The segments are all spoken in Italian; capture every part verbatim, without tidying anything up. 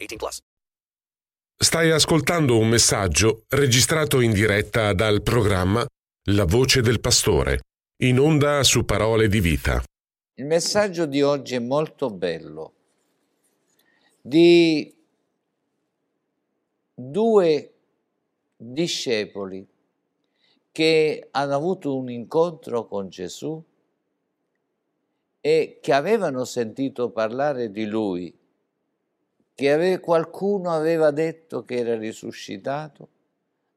eighteen plus. Stai ascoltando un messaggio registrato in diretta dal programma La Voce del Pastore, in onda su Parole di Vita. Il messaggio di oggi è molto bello. Di due discepoli che hanno avuto un incontro con Gesù e che avevano sentito parlare di Lui, che ave- qualcuno aveva detto che era risuscitato,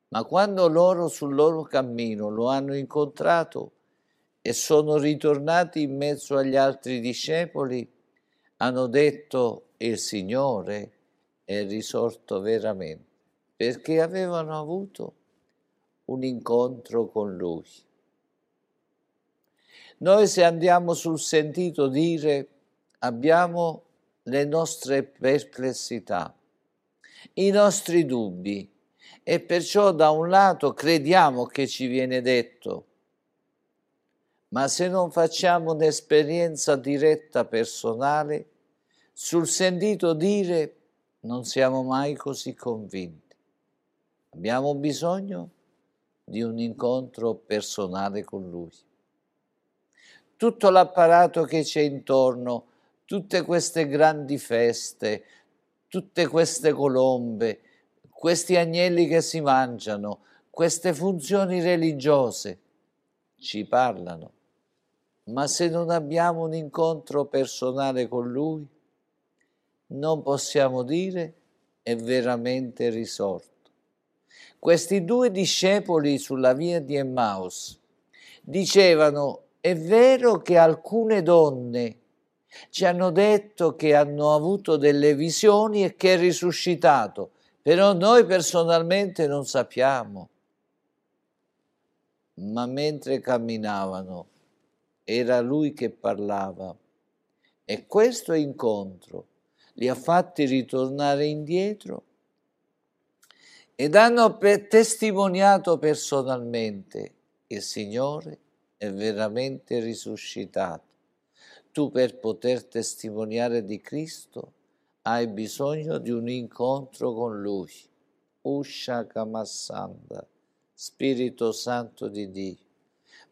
ma quando loro sul loro cammino lo hanno incontrato e sono ritornati in mezzo agli altri discepoli, hanno detto: il Signore è risorto veramente, perché avevano avuto un incontro con Lui. Noi, se andiamo sul sentito dire, abbiamo le nostre perplessità, i nostri dubbi, e perciò da un lato crediamo che ci viene detto, ma se non facciamo un'esperienza diretta personale, sul sentito dire non siamo mai così convinti. Abbiamo bisogno di un incontro personale con Lui. Tutto l'apparato che c'è intorno, tutte queste grandi feste, tutte queste colombe, questi agnelli che si mangiano, queste funzioni religiose, ci parlano. Ma se non abbiamo un incontro personale con Lui, non possiamo dire è veramente risorto. Questi due discepoli sulla via di Emmaus dicevano: è vero che alcune donne ci hanno detto che hanno avuto delle visioni e che è risuscitato, però noi personalmente non sappiamo. Ma mentre camminavano era Lui che parlava, e questo incontro li ha fatti ritornare indietro ed hanno testimoniato personalmente: il Signore è veramente risuscitato. Tu, per poter testimoniare di Cristo, hai bisogno di un incontro con Lui. Usha Kamassanda, Spirito Santo di Dio.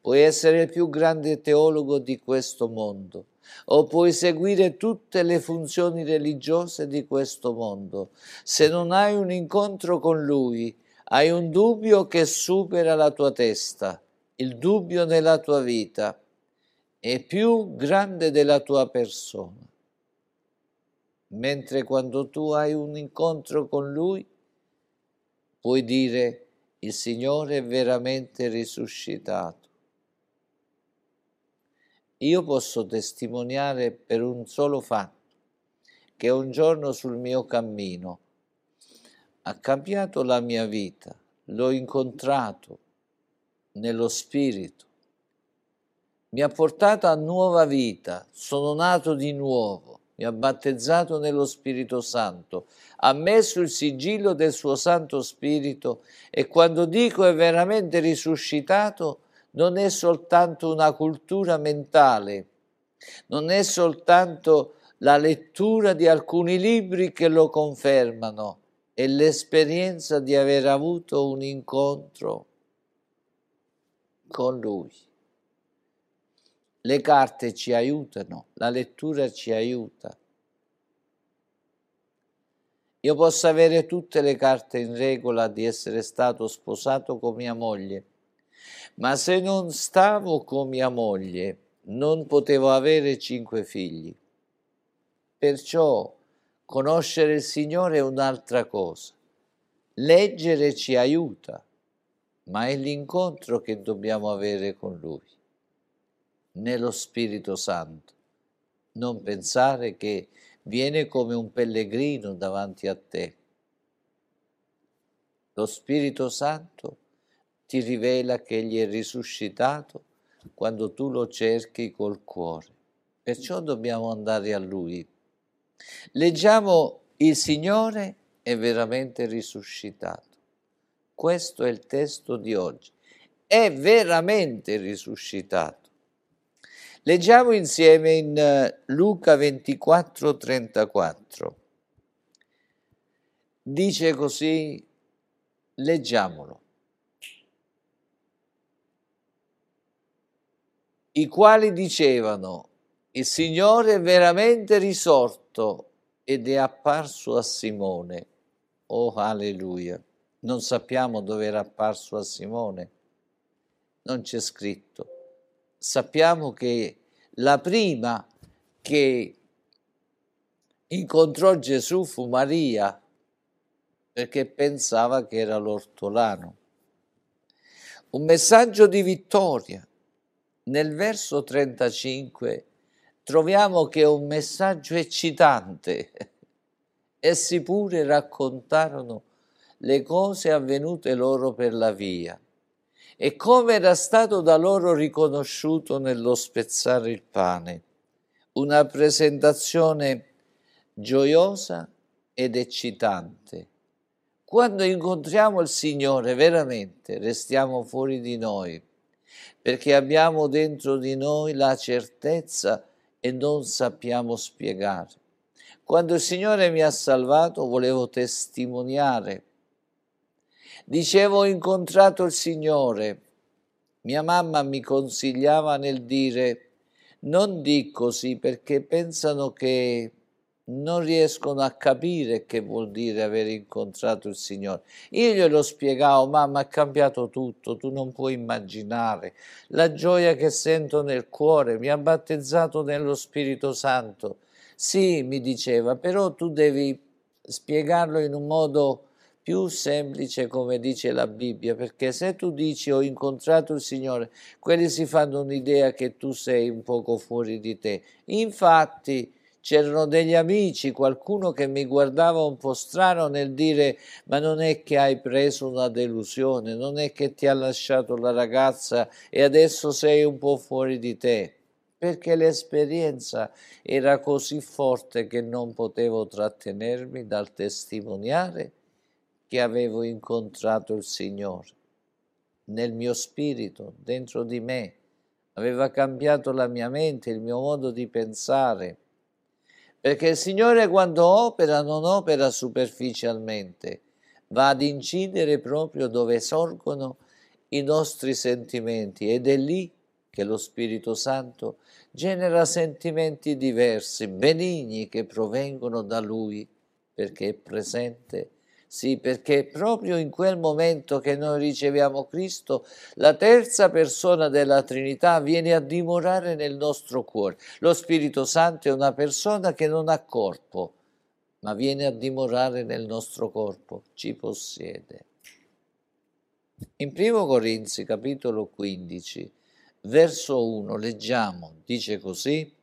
Puoi essere il più grande teologo di questo mondo, o puoi seguire tutte le funzioni religiose di questo mondo. Se non hai un incontro con Lui, hai un dubbio che supera la tua testa, il dubbio nella tua vita è più grande della tua persona. Mentre quando tu hai un incontro con Lui, puoi dire: il Signore è veramente risuscitato. Io posso testimoniare per un solo fatto, che un giorno sul mio cammino ha cambiato la mia vita, l'ho incontrato nello Spirito, mi ha portato a nuova vita, sono nato di nuovo, mi ha battezzato nello Spirito Santo, ha messo il sigillo del suo Santo Spirito, e quando dico è veramente risuscitato, non è soltanto una cultura mentale, non è soltanto la lettura di alcuni libri che lo confermano, è l'esperienza di aver avuto un incontro con Lui. Le carte ci aiutano, la lettura ci aiuta. io possa avere tutte le carte in regola di essere stato sposato con mia moglie. Ma se non stavo con mia moglie, non potevo avere cinque figli. Perciò conoscere il Signore è un'altra cosa. Leggere ci aiuta, ma è l'incontro che dobbiamo avere con Lui. Nello Spirito Santo, non pensare che viene come un pellegrino davanti a te. Lo Spirito Santo ti rivela che Egli è risuscitato quando tu lo cerchi col cuore. Perciò dobbiamo andare a Lui. Leggiamo: il Signore è veramente risuscitato. Questo è il testo di oggi. È veramente risuscitato. Leggiamo insieme in Luca ventiquattro trentaquattro. Dice così, leggiamolo. I quali dicevano: il Signore è veramente risorto ed è apparso a Simone. Oh, alleluia! Non sappiamo dove era apparso a Simone. Non c'è scritto. Sappiamo che la prima che incontrò Gesù fu Maria, perché pensava che era l'ortolano. Un messaggio di vittoria. Nel verso trentacinque troviamo che è un messaggio eccitante. Essi pure raccontarono le cose avvenute loro per la via e come era stato da loro riconosciuto nello spezzare il pane. Una presentazione gioiosa ed eccitante. Quando incontriamo il Signore, veramente restiamo fuori di noi, perché abbiamo dentro di noi la certezza e non sappiamo spiegare. Quando il Signore mi ha salvato, volevo testimoniare. Dicevo: ho incontrato il Signore. Mia mamma mi consigliava nel dire: non di così, perché pensano che non riescono a capire che vuol dire aver incontrato il Signore. Io glielo spiegavo: mamma, è cambiato tutto, tu non puoi immaginare la gioia che sento nel cuore, mi ha battezzato nello Spirito Santo. Sì, mi diceva, però tu devi spiegarlo in un modo più semplice, come dice la Bibbia, perché se tu dici ho incontrato il Signore, quelli si fanno un'idea che tu sei un poco fuori di te. Infatti c'erano degli amici, qualcuno che mi guardava un po' strano nel dire: ma non è che hai preso una delusione, non è che ti ha lasciato la ragazza e adesso sei un po' fuori di te, perché l'esperienza era così forte che non potevo trattenermi dal testimoniare che avevo incontrato il Signore. Nel mio spirito, dentro di me, aveva cambiato la mia mente, il mio modo di pensare, perché il Signore quando opera non opera superficialmente, va ad incidere proprio dove sorgono i nostri sentimenti, ed è lì che lo Spirito Santo genera sentimenti diversi, benigni, che provengono da Lui, perché è presente. Sì, perché proprio in quel momento che noi riceviamo Cristo, la terza persona della Trinità viene a dimorare nel nostro cuore. Lo Spirito Santo è una persona che non ha corpo, ma viene a dimorare nel nostro corpo, ci possiede. In primo Corinzi, capitolo quindici, verso uno, leggiamo, dice così: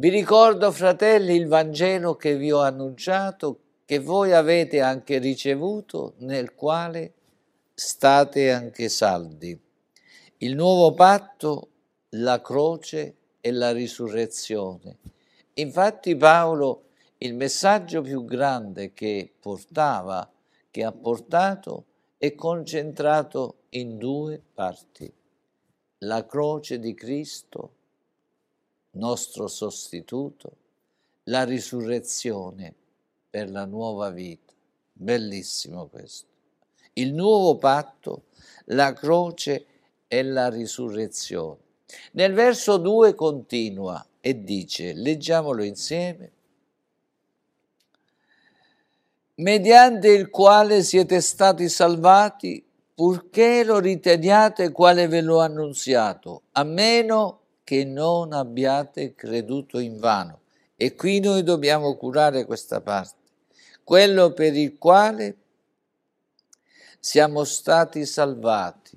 vi ricordo, fratelli, il Vangelo che vi ho annunciato, che voi avete anche ricevuto, nel quale state anche saldi. Il nuovo patto, la croce e la risurrezione. Infatti Paolo, il messaggio più grande che portava, che ha portato, è concentrato in due parti. La croce di Cristo, nostro sostituto, la risurrezione per la nuova vita. Bellissimo questo. Il nuovo patto, la croce e la risurrezione. Nel verso due continua e dice, leggiamolo insieme: mediante il quale siete stati salvati, purché lo riteniate quale ve l'ho annunziato, a meno che non abbiate creduto in vano. E qui noi dobbiamo curare questa parte. Quello per il quale siamo stati salvati.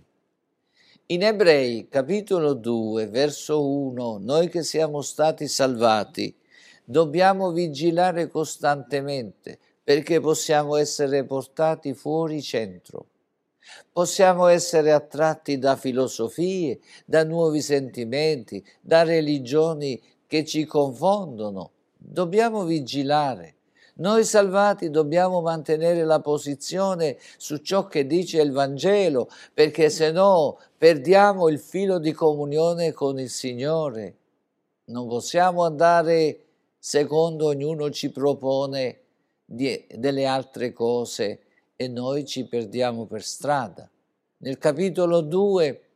In Ebrei, capitolo due, verso uno, noi che siamo stati salvati, dobbiamo vigilare costantemente, perché possiamo essere portati fuori centro. Possiamo essere attratti da filosofie, da nuovi sentimenti, da religioni che ci confondono. Dobbiamo vigilare. Noi salvati dobbiamo mantenere la posizione su ciò che dice il Vangelo, perché se no perdiamo il filo di comunione con il Signore. Non possiamo andare secondo ognuno ci propone di, delle altre cose, e noi ci perdiamo per strada. Nel capitolo due,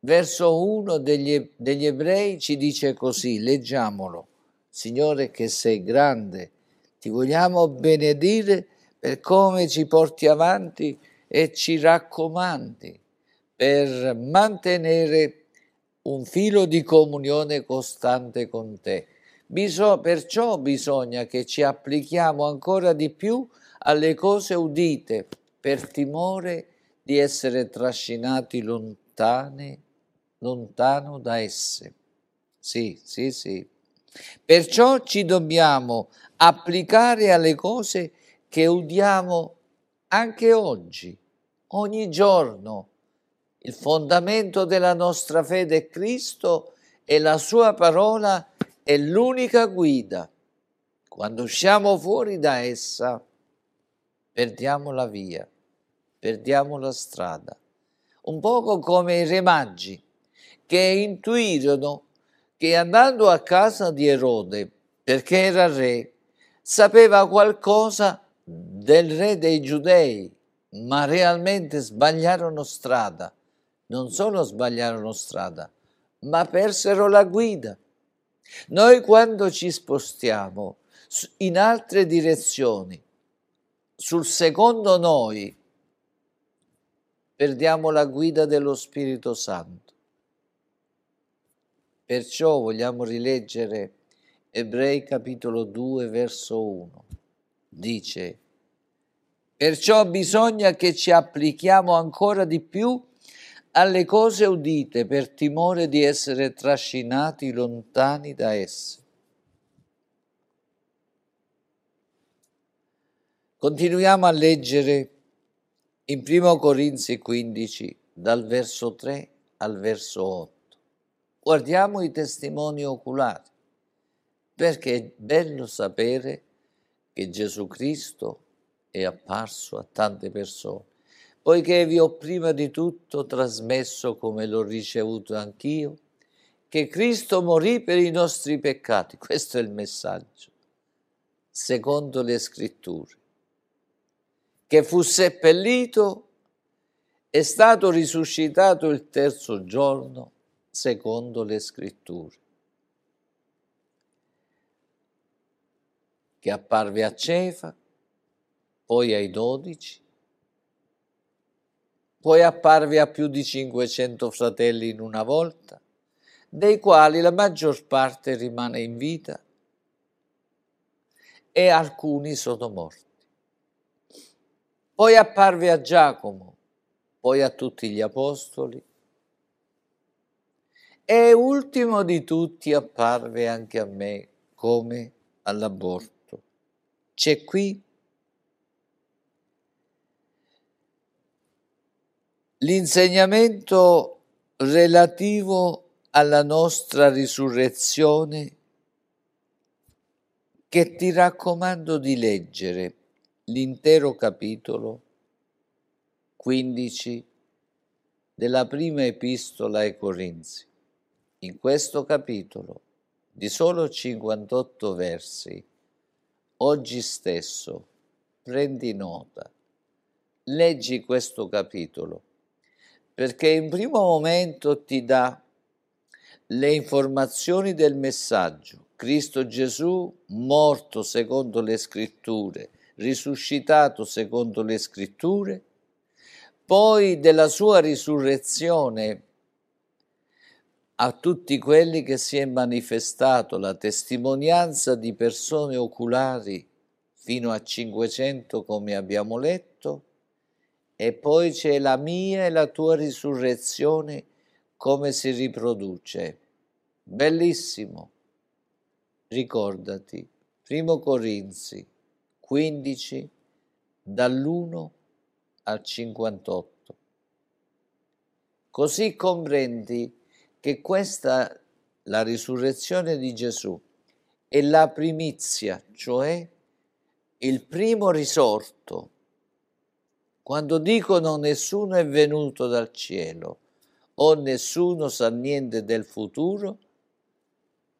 verso uno degli, degli Ebrei ci dice così, leggiamolo. Signore, che sei grande, ti vogliamo benedire per come ci porti avanti e ci raccomandi per mantenere un filo di comunione costante con te. Bisog- perciò bisogna che ci applichiamo ancora di più alle cose udite, per timore di essere trascinati lontane, lontano da esse. Sì, sì, sì. Perciò ci dobbiamo applicare alle cose che udiamo anche oggi, ogni giorno. Il fondamento della nostra fede è Cristo, e la sua parola è l'unica guida. Quando usciamo fuori da essa, perdiamo la via, perdiamo la strada. Un poco come i re magi che intuirono che andando a casa di Erode, perché era re, sapeva qualcosa del re dei Giudei, ma realmente sbagliarono strada. Non solo sbagliarono strada, ma persero la guida. Noi quando ci spostiamo in altre direzioni, sul secondo noi, perdiamo la guida dello Spirito Santo. Perciò vogliamo rileggere Ebrei capitolo due, verso uno. Dice: perciò bisogna che ci applichiamo ancora di più alle cose udite, per timore di essere trascinati lontani da esse. Continuiamo a leggere in primo Corinzi quindici, dal verso tre al verso otto. Guardiamo i testimoni oculari, perché è bello sapere che Gesù Cristo è apparso a tante persone, poiché vi ho prima di tutto trasmesso, come l'ho ricevuto anch'io, che Cristo morì per i nostri peccati. Questo è il messaggio, secondo le Scritture. Che fu seppellito, è stato risuscitato il terzo giorno, secondo le Scritture, che apparve a Cefa, poi ai dodici, poi apparve a più di cinquecento fratelli in una volta, dei quali la maggior parte rimane in vita e alcuni sono morti. Poi apparve a Giacomo, poi a tutti gli apostoli, e ultimo di tutti apparve anche a me, come all'aborto. C'è qui l'insegnamento relativo alla nostra risurrezione, che ti raccomando di leggere l'intero capitolo quindici della prima epistola ai Corinzi. In questo capitolo, di solo cinquantotto versi, oggi stesso prendi nota, leggi questo capitolo, perché in primo momento ti dà le informazioni del messaggio. Cristo Gesù, morto secondo le Scritture, risuscitato secondo le scritture, poi della sua risurrezione a tutti quelli che si è manifestato la testimonianza di persone oculari fino a cinquecento, come abbiamo letto, e poi c'è la mia e la tua risurrezione, come si riproduce. Bellissimo! Ricordati, primo Corinzi quindici, dall'uno al cinquantotto. Così comprendi che questa, la risurrezione di Gesù, è la primizia, cioè il primo risorto. Quando dicono nessuno è venuto dal cielo o nessuno sa niente del futuro,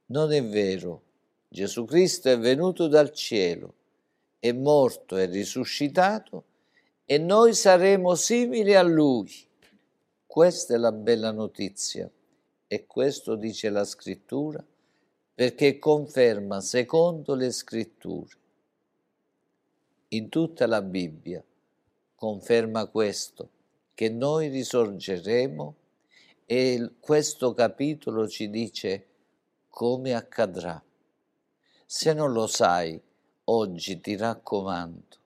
non è vero. Gesù Cristo è venuto dal cielo, è morto, è risuscitato e noi saremo simili a Lui. Questa è la bella notizia. E questo dice la scrittura, perché conferma secondo le scritture. In tutta la Bibbia conferma questo, che noi risorgeremo, e questo capitolo ci dice come accadrà. Se non lo sai, oggi ti raccomando,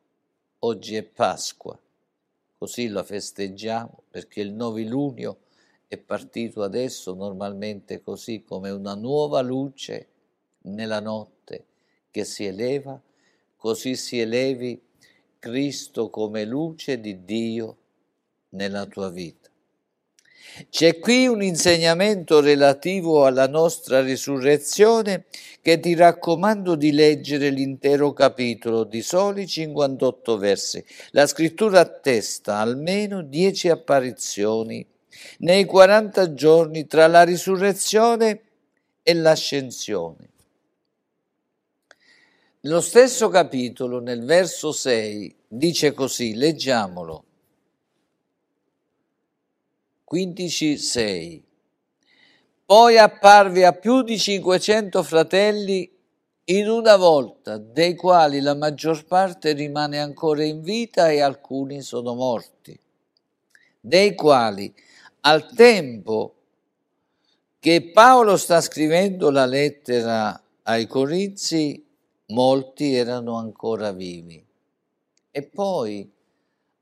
oggi è Pasqua, così la festeggiamo perché il nove luglio è partito adesso normalmente così, come una nuova luce nella notte che si eleva, così si elevi Cristo come luce di Dio nella tua vita. C'è qui un insegnamento relativo alla nostra risurrezione che ti raccomando di leggere l'intero capitolo di soli cinquantotto versi. La scrittura attesta almeno dieci apparizioni nei quaranta giorni tra la risurrezione e l'ascensione. Lo stesso capitolo nel verso sei dice così, leggiamolo, quindici sei. Poi apparve a più di cinquecento fratelli in una volta, dei quali la maggior parte rimane ancora in vita e alcuni sono morti, dei quali al tempo che Paolo sta scrivendo la lettera ai Corinzi, molti erano ancora vivi. E poi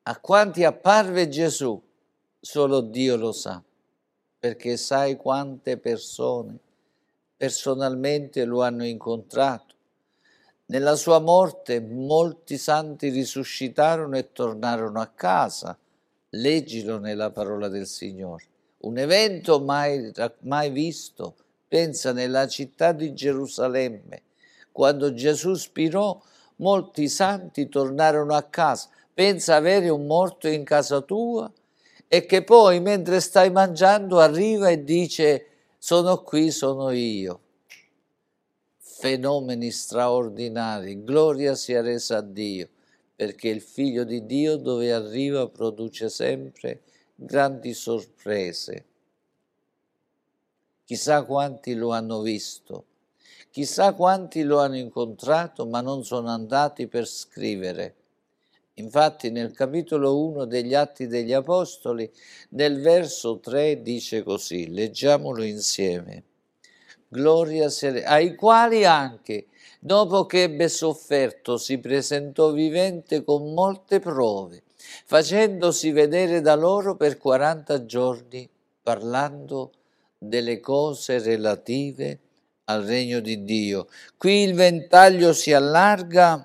a quanti apparve Gesù, solo Dio lo sa, perché sai quante persone personalmente lo hanno incontrato. Nella sua morte molti santi risuscitarono e tornarono a casa. Leggilo nella parola del Signore. Un evento mai, mai visto. Pensa nella città di Gerusalemme. Quando Gesù spirò, molti santi tornarono a casa. Pensa avere un morto in casa tua e che poi, mentre stai mangiando, arriva e dice «Sono qui, sono io». Fenomeni straordinari. Gloria sia resa a Dio, perché il Figlio di Dio dove arriva produce sempre grandi sorprese. Chissà quanti lo hanno visto, chissà quanti lo hanno incontrato, ma non sono andati per scrivere. Infatti nel capitolo uno degli Atti degli Apostoli, nel verso tre dice così, leggiamolo insieme. Gloria sia, ai quali anche, dopo che ebbe sofferto, si presentò vivente con molte prove, facendosi vedere da loro per quaranta giorni, parlando delle cose relative al regno di Dio. Qui il ventaglio si allarga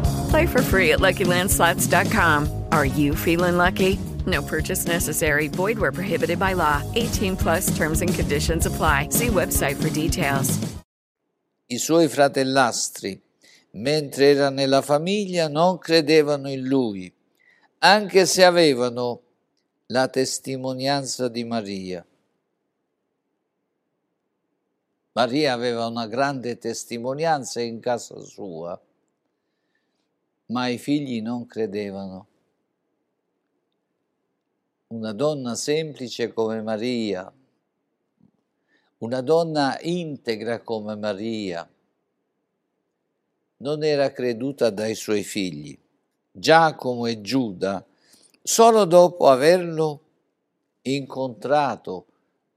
Play for free at lucky land slots dot com. Are you feeling lucky? No purchase necessary. Void where prohibited by law. eighteen plus terms and conditions apply. See website for details. I suoi fratellastri, mentre era nella famiglia, non credevano in lui, anche se avevano la testimonianza di Maria. Maria aveva una grande testimonianza in casa sua, ma i figli non credevano. Una donna semplice come Maria, una donna integra come Maria, non era creduta dai suoi figli, Giacomo e Giuda, solo dopo averlo incontrato,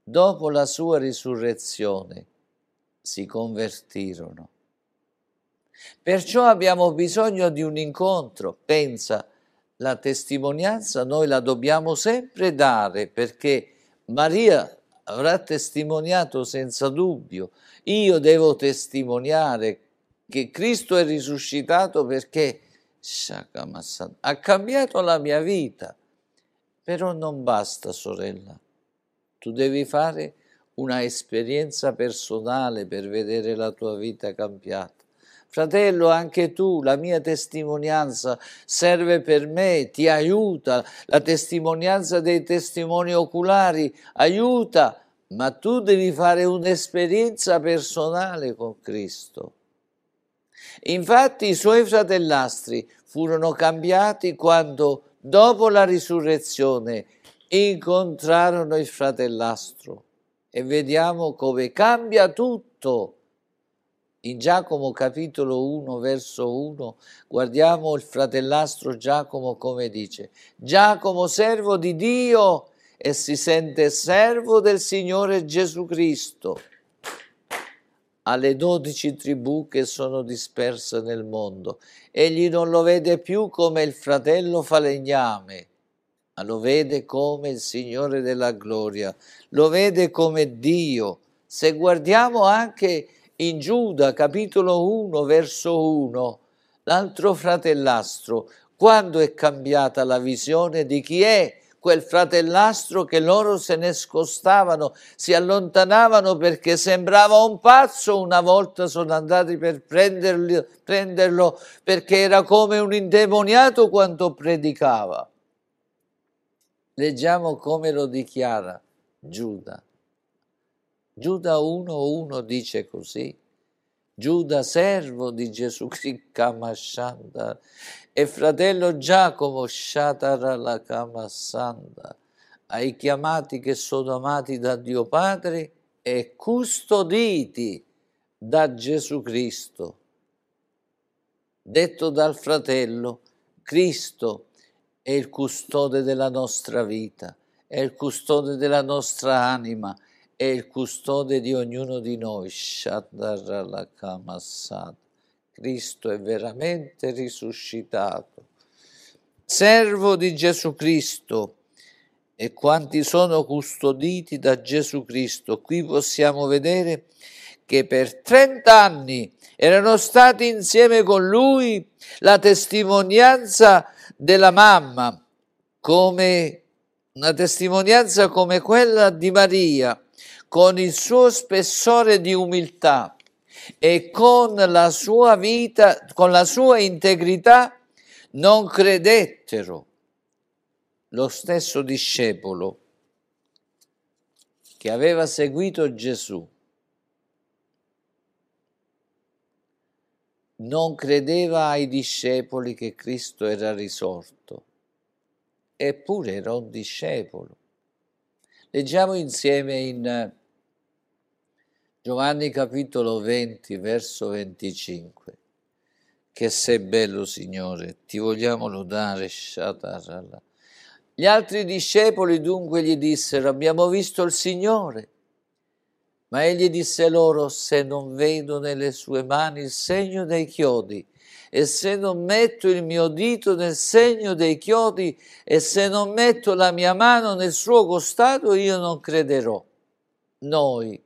dopo la sua risurrezione, si convertirono. Perciò abbiamo bisogno di un incontro. Pensa, la testimonianza noi la dobbiamo sempre dare, perché Maria avrà testimoniato senza dubbio. Io devo testimoniare che Cristo è risuscitato, perché ha cambiato la mia vita. Però non basta, sorella. Tu devi fare una esperienza personale per vedere la tua vita cambiata. Fratello, anche tu, la mia testimonianza serve per me, ti aiuta. La testimonianza dei testimoni oculari aiuta, ma tu devi fare un'esperienza personale con Cristo. Infatti i suoi fratellastri furono cambiati quando, dopo la risurrezione, incontrarono il fratellastro. E vediamo come cambia tutto. In Giacomo capitolo uno, verso uno, guardiamo il fratellastro Giacomo come dice: Giacomo, servo di Dio, e si sente servo del Signore Gesù Cristo, alle dodici tribù che sono disperse nel mondo. Egli non lo vede più come il fratello falegname, ma lo vede come il Signore della gloria, lo vede come Dio. Se guardiamo anche in Giuda, capitolo uno, verso uno, l'altro fratellastro, quando è cambiata la visione di chi è quel fratellastro che loro se ne scostavano, si allontanavano perché sembrava un pazzo. Una volta sono andati per prenderlo, prenderlo perché era come un indemoniato quando predicava. Leggiamo come lo dichiara Giuda. Giuda uno uno dice così: Giuda, servo di Gesù Cristo e fratello Giacomo Shatara la Kamassanda, ai chiamati che sono amati da Dio Padre e custoditi da Gesù Cristo, detto dal fratello, Cristo è il custode della nostra vita, è il custode della nostra anima, è il custode di ognuno di noi. Cristo è veramente risuscitato. Servo di Gesù Cristo e quanti sono custoditi da Gesù Cristo. Qui possiamo vedere che per trent'anni erano stati insieme con lui, la testimonianza della mamma, come una testimonianza come quella di Maria, con il suo spessore di umiltà e con la sua vita, con la sua integrità, non credettero. Lo stesso discepolo che aveva seguito Gesù non credeva ai discepoli che Cristo era risorto, eppure era un discepolo. Leggiamo insieme in Giovanni capitolo venti, verso venticinque. Che sei bello, Signore, ti vogliamo lodare. Gli altri discepoli dunque gli dissero: abbiamo visto il Signore. Ma egli disse loro: se non vedo nelle sue mani il segno dei chiodi, e se non metto il mio dito nel segno dei chiodi, e se non metto la mia mano nel suo costato, io non crederò. Noi,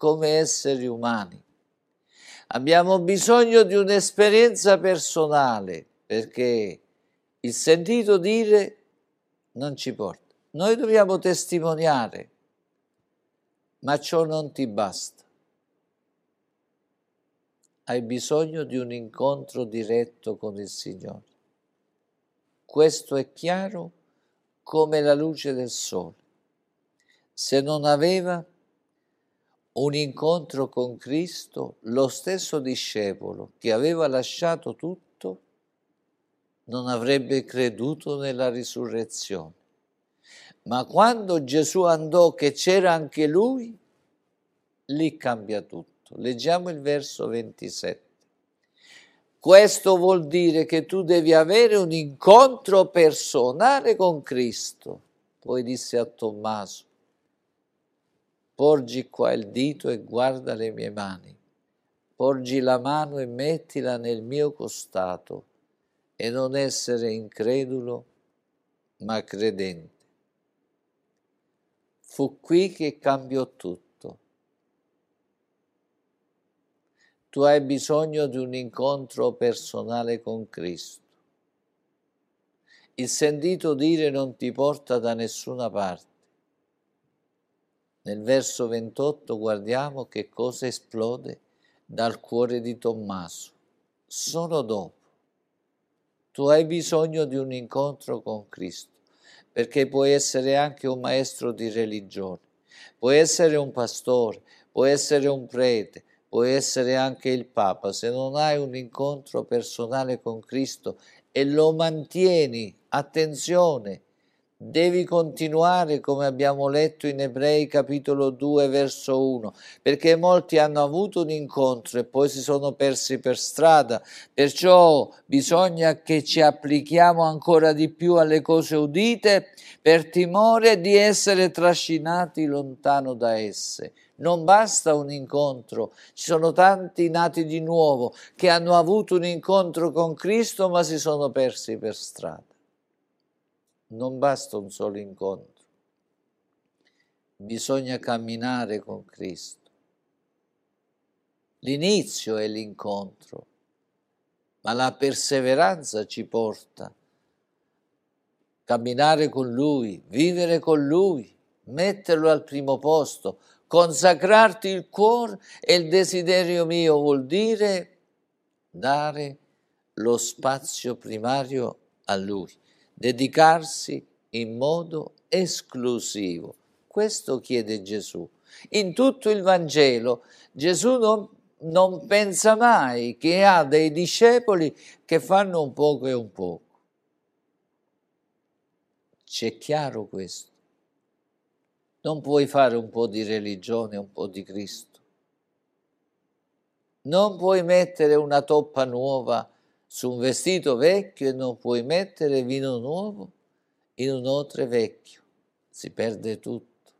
come esseri umani, abbiamo bisogno di un'esperienza personale, perché il sentito dire non ci porta. Noi dobbiamo testimoniare, ma ciò non ti basta. Hai bisogno di un incontro diretto con il Signore. Questo è chiaro come la luce del sole. Se non aveva un incontro con Cristo, lo stesso discepolo che aveva lasciato tutto non avrebbe creduto nella risurrezione. Ma quando Gesù andò, che c'era anche lui, lì cambia tutto. Leggiamo il verso ventisette. Questo vuol dire che tu devi avere un incontro personale con Cristo. Poi disse a Tommaso: porgi qua il dito e guarda le mie mani, porgi la mano e mettila nel mio costato, e non essere incredulo, ma credente. Fu qui che cambiò tutto. Tu hai bisogno di un incontro personale con Cristo. Il sentito dire non ti porta da nessuna parte. Nel verso ventotto guardiamo che cosa esplode dal cuore di Tommaso. Solo dopo. Tu hai bisogno di un incontro con Cristo, perché puoi essere anche un maestro di religione, puoi essere un pastore, puoi essere un prete, puoi essere anche il Papa. Se non hai un incontro personale con Cristo e lo mantieni, attenzione, devi continuare, come abbiamo letto in Ebrei capitolo due verso uno, perché molti hanno avuto un incontro e poi si sono persi per strada. Perciò bisogna che ci applichiamo ancora di più alle cose udite, per timore di essere trascinati lontano da esse. Non basta un incontro, ci sono tanti nati di nuovo che hanno avuto un incontro con Cristo ma si sono persi per strada. Non basta un solo incontro, bisogna camminare con Cristo. L'inizio è l'incontro, ma la perseveranza ci porta a camminare con Lui, vivere con Lui, metterlo al primo posto. Consacrarti il cuore e il desiderio mio vuol dire dare lo spazio primario a Lui, dedicarsi in modo esclusivo. Questo chiede Gesù. In tutto il Vangelo Gesù non, non pensa mai che ha dei discepoli che fanno un poco e un poco. C'è chiaro questo? Non puoi fare un po' di religione, un po' di Cristo. Non puoi mettere una toppa nuova su un vestito vecchio e non puoi mettere vino nuovo in un otre vecchio. Si perde tutto.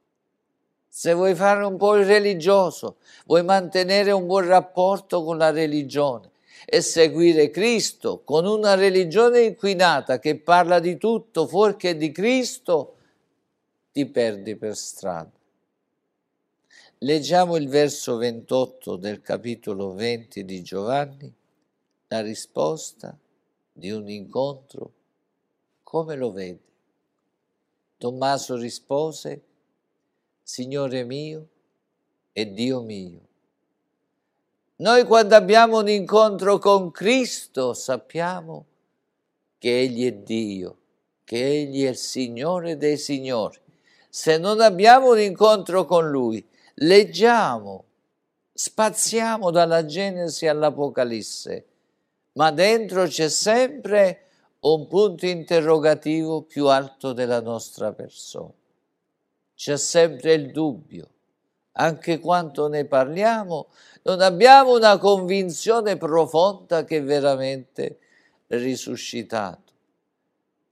Se vuoi fare un po' il religioso, vuoi mantenere un buon rapporto con la religione e seguire Cristo con una religione inquinata che parla di tutto fuorché di Cristo, ti perdi per strada. Leggiamo il verso ventotto del capitolo venti di Giovanni, la risposta di un incontro, come lo vede. Tommaso rispose: Signore mio e Dio mio. Noi quando abbiamo un incontro con Cristo sappiamo che Egli è Dio, che Egli è il Signore dei Signori. Se non abbiamo un incontro con Lui, leggiamo, spaziamo dalla Genesi all'Apocalisse, ma dentro c'è sempre un punto interrogativo più alto della nostra persona. C'è sempre il dubbio, anche quando ne parliamo, non abbiamo una convinzione profonda che è veramente risuscitato.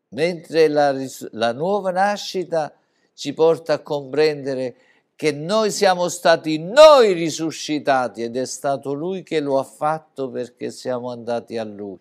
Mentre la, la nuova nascita ci porta a comprendere che noi siamo stati noi risuscitati ed è stato Lui che lo ha fatto, perché siamo andati a Lui.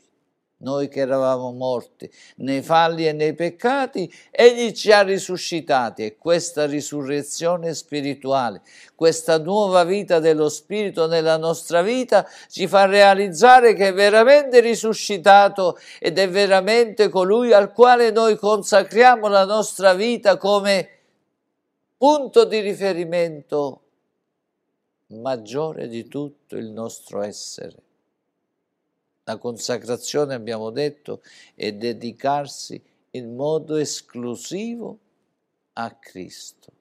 Noi che eravamo morti nei falli e nei peccati, Egli ci ha risuscitati, e questa risurrezione spirituale, questa nuova vita dello Spirito nella nostra vita ci fa realizzare che è veramente risuscitato ed è veramente colui al quale noi consacriamo la nostra vita come punto di riferimento maggiore di tutto il nostro essere. La consacrazione, abbiamo detto, è dedicarsi in modo esclusivo a Cristo.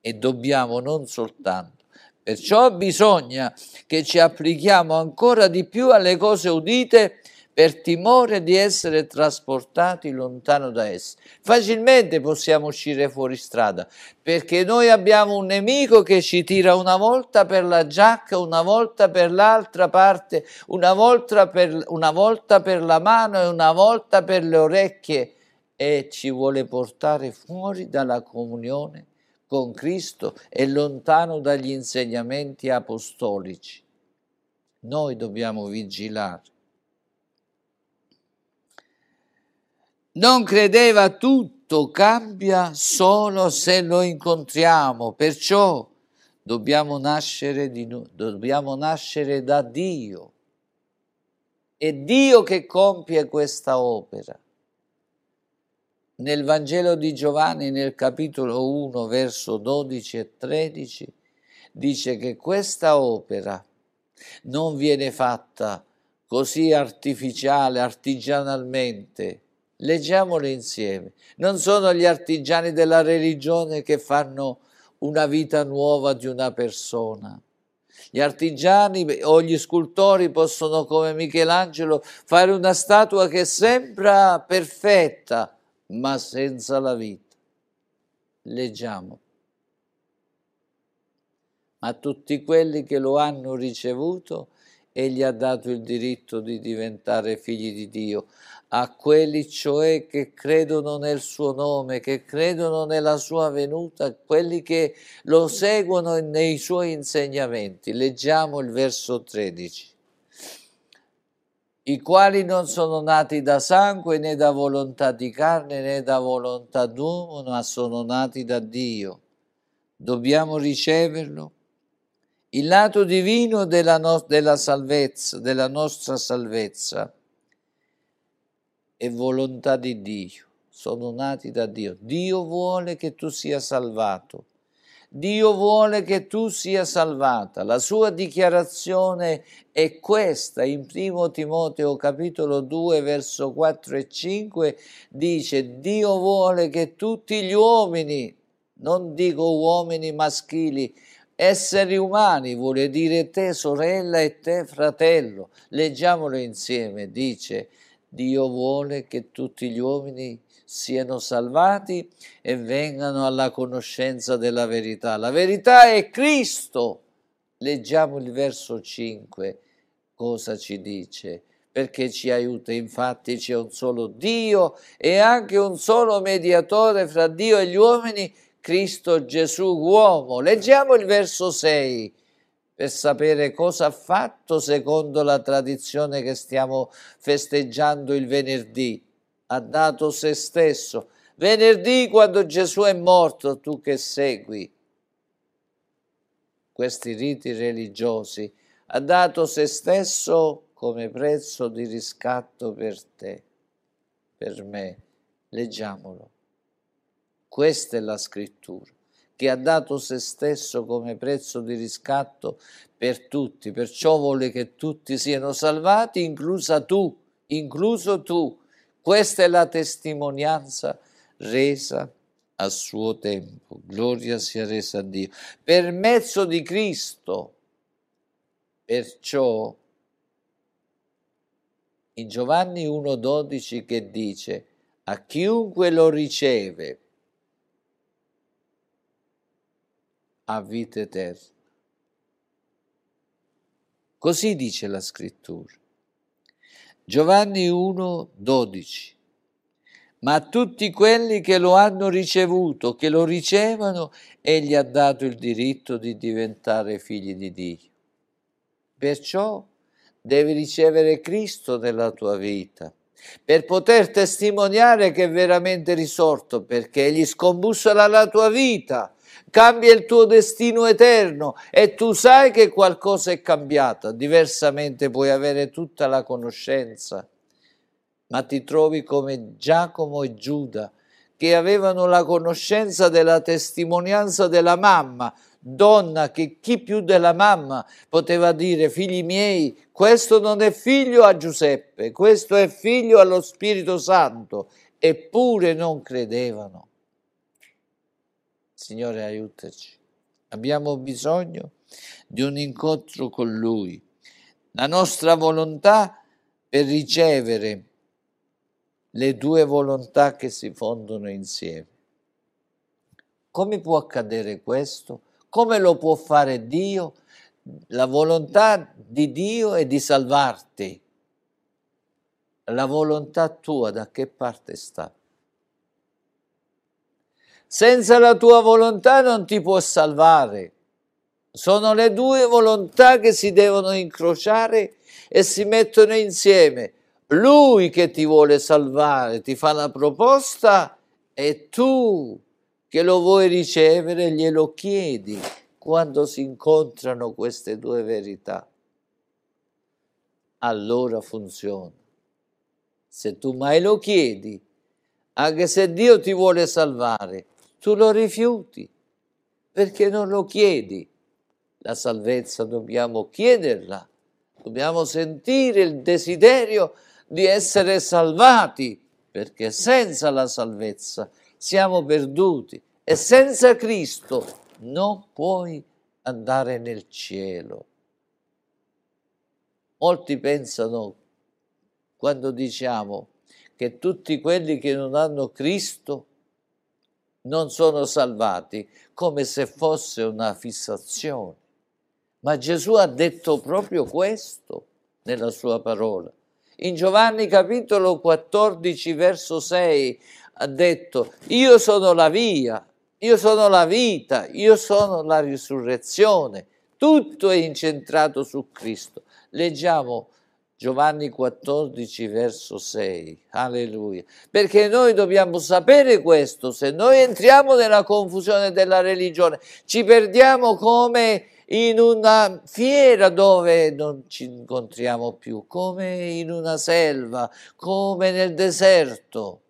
E dobbiamo non soltanto. Perciò bisogna che ci applichiamo ancora di più alle cose udite per timore di essere trasportati lontano da esse. Facilmente possiamo uscire fuori strada, perché noi abbiamo un nemico che ci tira una volta per la giacca, una volta per l'altra parte, una volta per, una volta per la mano e una volta per le orecchie, e ci vuole portare fuori dalla comunione con Cristo e lontano dagli insegnamenti apostolici. Noi dobbiamo vigilare. Non credeva tutto cambia solo se lo incontriamo, perciò dobbiamo nascere di no- dobbiamo nascere da Dio. È Dio che compie questa opera. Nel Vangelo di Giovanni, nel capitolo uno, verso dodici e tredici, dice che questa opera non viene fatta così artificiale, artigianalmente. Leggiamole insieme. Non sono gli artigiani della religione che fanno una vita nuova di una persona. Gli artigiani o gli scultori possono, come Michelangelo, fare una statua che sembra perfetta, ma senza la vita. Leggiamo. Ma tutti quelli che lo hanno ricevuto, egli ha dato il diritto di diventare figli di Dio, a quelli cioè che credono nel suo nome, che credono nella sua venuta, quelli che lo seguono nei suoi insegnamenti. Leggiamo il verso tredici. I quali non sono nati da sangue, né da volontà di carne, né da volontà d'uomo, ma sono nati da Dio. Dobbiamo riceverlo. Il lato divino della, no- della salvezza, della nostra salvezza, è volontà di Dio. Sono nati da Dio. Dio vuole che tu sia salvato. Dio vuole che tu sia salvata. La sua dichiarazione è questa. In primo Timoteo capitolo due verso quattro e cinque dice: Dio vuole che tutti gli uomini, non dico uomini maschili, esseri umani, vuole dire te sorella e te fratello. Leggiamolo insieme, dice: Dio vuole che tutti gli uomini siano salvati e vengano alla conoscenza della verità. La verità è Cristo. Leggiamo il verso cinque, cosa ci dice, perché ci aiuta. Infatti c'è un solo Dio e anche un solo mediatore fra Dio e gli uomini, Cristo Gesù uomo. Leggiamo il verso sei per sapere cosa ha fatto secondo la tradizione che stiamo festeggiando il venerdì. Ha dato se stesso. Venerdì, quando Gesù è morto, tu che segui questi riti religiosi, ha dato se stesso come prezzo di riscatto per te, per me. Leggiamolo. Questa è la scrittura, che ha dato se stesso come prezzo di riscatto per tutti. Perciò vuole che tutti siano salvati, inclusa tu, incluso tu. Questa è la testimonianza resa a suo tempo. Gloria sia resa a Dio. Per mezzo di Cristo. Perciò in Giovanni uno dodici che dice: a chiunque lo riceve ha vita eterna. Così dice la scrittura. Giovanni uno dodici. Ma a tutti quelli che lo hanno ricevuto, che lo ricevano, egli ha dato il diritto di diventare figli di Dio. Perciò devi ricevere Cristo nella tua vita per poter testimoniare che è veramente risorto, perché egli scombussola la tua vita, cambia il tuo destino eterno e tu sai che qualcosa è cambiata. Diversamente puoi avere tutta la conoscenza, ma ti trovi come Giacomo e Giuda, che avevano la conoscenza della testimonianza della mamma. donna che chi più della mamma poteva dire: figli miei, questo non è figlio a Giuseppe, questo è figlio allo Spirito Santo, eppure non credevano. Signore, aiutaci, abbiamo bisogno di un incontro con Lui. La nostra volontà per ricevere le due volontà che si fondono insieme. Come può accadere questo? Come lo può fare Dio? La volontà di Dio è di salvarti. La volontà tua da che parte sta? Senza la tua volontà non ti può salvare. Sono le due volontà che si devono incrociare e si mettono insieme. Lui che ti vuole salvare ti fa la proposta e tu che lo vuoi ricevere glielo chiedi quando si incontrano queste due verità. Allora funziona. Se tu mai lo chiedi, anche se Dio ti vuole salvare, tu lo rifiuti perché non lo chiedi. La salvezza dobbiamo chiederla, dobbiamo sentire il desiderio di essere salvati, perché senza la salvezza siamo perduti e senza Cristo non puoi andare nel cielo. Molti pensano, quando diciamo che tutti quelli che non hanno Cristo non sono salvati, come se fosse una fissazione. Ma Gesù ha detto proprio questo nella sua parola. In Giovanni capitolo quattordici verso sei ha detto: io sono la via, io sono la vita, io sono la risurrezione. Tutto è incentrato su Cristo. Leggiamo Giovanni quattordici verso sei. Alleluia. Perché noi dobbiamo sapere questo. Se noi entriamo nella confusione della religione, ci perdiamo come in una fiera dove non ci incontriamo più, come in una selva, come nel deserto,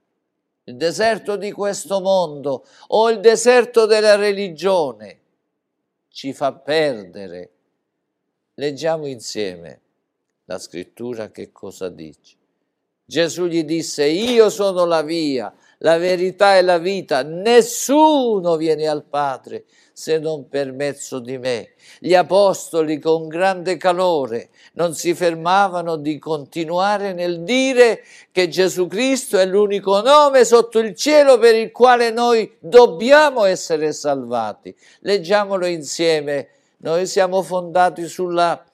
il deserto di questo mondo o il deserto della religione, ci fa perdere. Leggiamo insieme la scrittura che cosa dice. Gesù gli disse: io sono la via, la verità e la vita, nessuno viene al Padre se non per mezzo di me. Gli apostoli con grande calore non si fermavano di continuare nel dire che Gesù Cristo è l'unico nome sotto il cielo per il quale noi dobbiamo essere salvati. Leggiamolo insieme. Noi siamo fondati sulla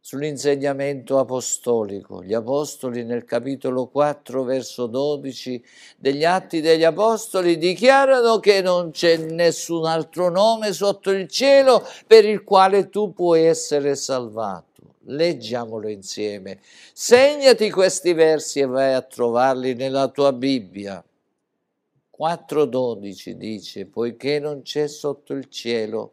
sull'insegnamento apostolico. Gli apostoli nel capitolo quattro verso dodici degli Atti degli Apostoli dichiarano che non c'è nessun altro nome sotto il cielo per il quale tu puoi essere salvato. Leggiamolo insieme. Segnati questi versi e vai a trovarli nella tua Bibbia. quattro dodici dice: poiché non c'è sotto il cielo.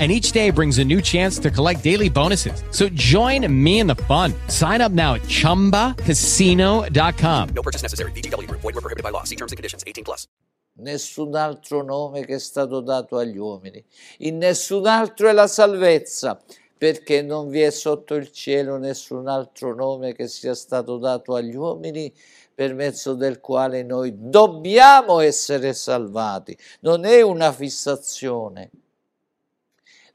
and each day brings a new chance to collect daily bonuses. So join me in the fun. Sign up now at chumba casino dot com. No purchase necessary. V G W. Void where prohibited by law. See terms and conditions. eighteen plus. Nessun altro nome che è stato dato agli uomini. In nessun altro è la salvezza, perché non vi è sotto il cielo nessun altro nome che sia stato dato agli uomini per mezzo del quale noi dobbiamo essere salvati. Non è una fissazione.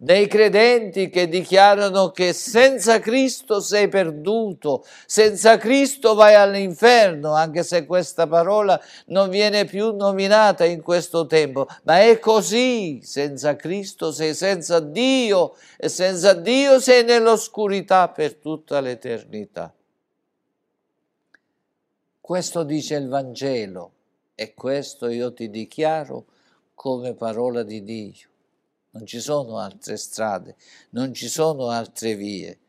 nei credenti che dichiarano che senza Cristo sei perduto, senza Cristo vai all'inferno, anche se questa parola non viene più nominata in questo tempo, ma è così, senza Cristo sei senza Dio e senza Dio sei nell'oscurità per tutta l'eternità. Questo dice il Vangelo e questo io ti dichiaro come parola di Dio. Non ci sono altre strade, non ci sono altre vie.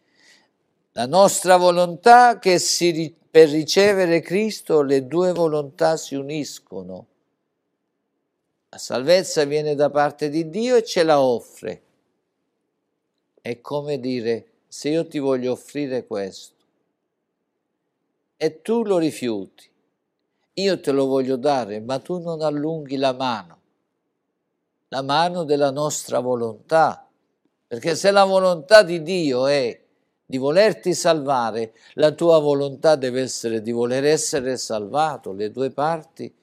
La nostra volontà che si, per ricevere Cristo le due volontà si uniscono. La salvezza viene da parte di Dio e ce la offre. È come dire, se io ti voglio offrire questo e tu lo rifiuti, io te lo voglio dare, ma tu non allunghi la mano. La mano della nostra volontà, perché se la volontà di Dio è di volerti salvare, la tua volontà deve essere di voler essere salvato, le due parti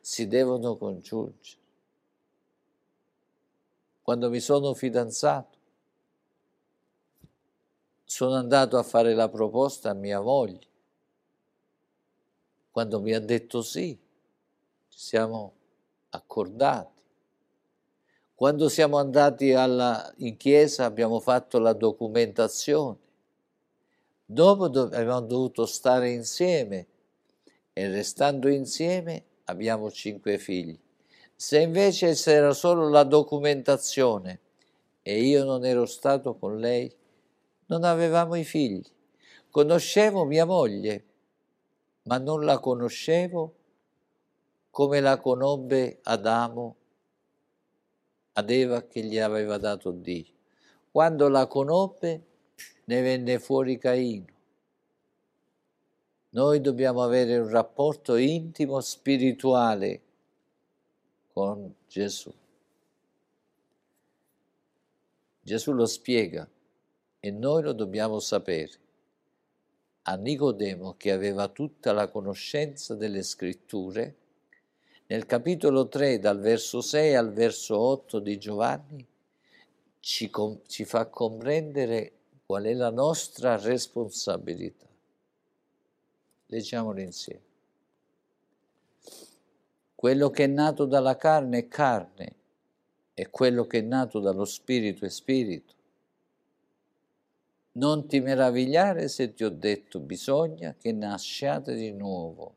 si devono congiungere. Quando mi sono fidanzato, sono andato a fare la proposta a mia moglie. Quando mi ha detto sì, ci siamo accordati. Quando siamo andati alla, in chiesa abbiamo fatto la documentazione, dopo do, abbiamo dovuto stare insieme e restando insieme abbiamo cinque figli. Se invece c'era solo la documentazione e io non ero stato con lei, non avevamo i figli. Conoscevo mia moglie, ma non la conoscevo come la conobbe Adamo ad Eva che gli aveva dato Dio. Quando la conobbe ne venne fuori Caino. Noi dobbiamo avere un rapporto intimo, spirituale con Gesù. Gesù lo spiega e noi lo dobbiamo sapere. A Nicodemo, che aveva tutta la conoscenza delle Scritture, nel capitolo tre, dal verso sei al verso otto di Giovanni, ci, com- ci fa comprendere qual è la nostra responsabilità. Leggiamolo insieme. Quello che è nato dalla carne è carne, e quello che è nato dallo spirito è spirito. Non ti meravigliare se ti ho detto bisogna che nasciate di nuovo.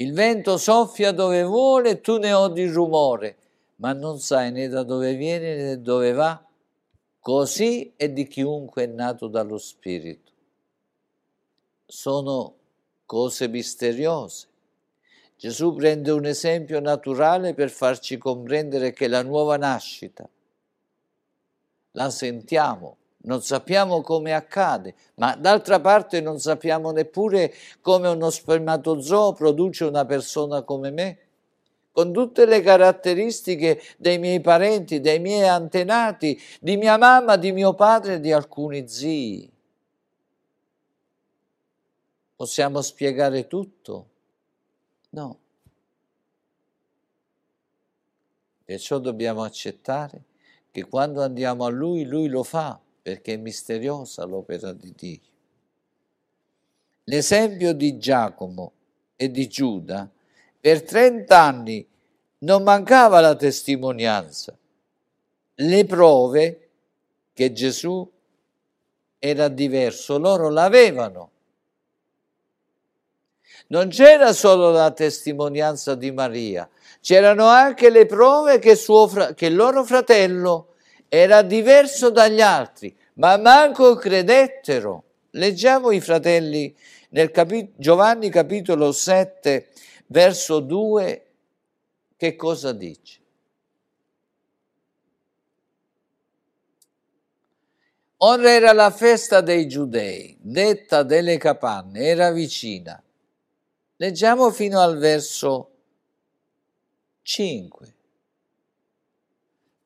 Il vento soffia dove vuole, tu ne odi il rumore, ma non sai né da dove viene né da dove va. Così è di chiunque è nato dallo Spirito. Sono cose misteriose. Gesù prende un esempio naturale per farci comprendere che la nuova nascita la sentiamo. Non sappiamo come accade, ma d'altra parte non sappiamo neppure come uno spermatozoo produce una persona come me, con tutte le caratteristiche dei miei parenti, dei miei antenati, di mia mamma, di mio padre e di alcuni zii. Possiamo spiegare tutto? No. Perciò dobbiamo accettare che quando andiamo a Lui, Lui lo fa, perché è misteriosa l'opera di Dio. L'esempio di Giacomo e di Giuda, per trent'anni non mancava la testimonianza, le prove che Gesù era diverso, loro l'avevano. Non c'era solo la testimonianza di Maria, c'erano anche le prove che, suo fra- che il loro fratello era diverso dagli altri, ma manco credettero. Leggiamo i fratelli nel capi- Giovanni capitolo sette, verso due, che cosa dice? Ora era la festa dei Giudei, detta delle capanne, era vicina. Leggiamo fino al verso cinque.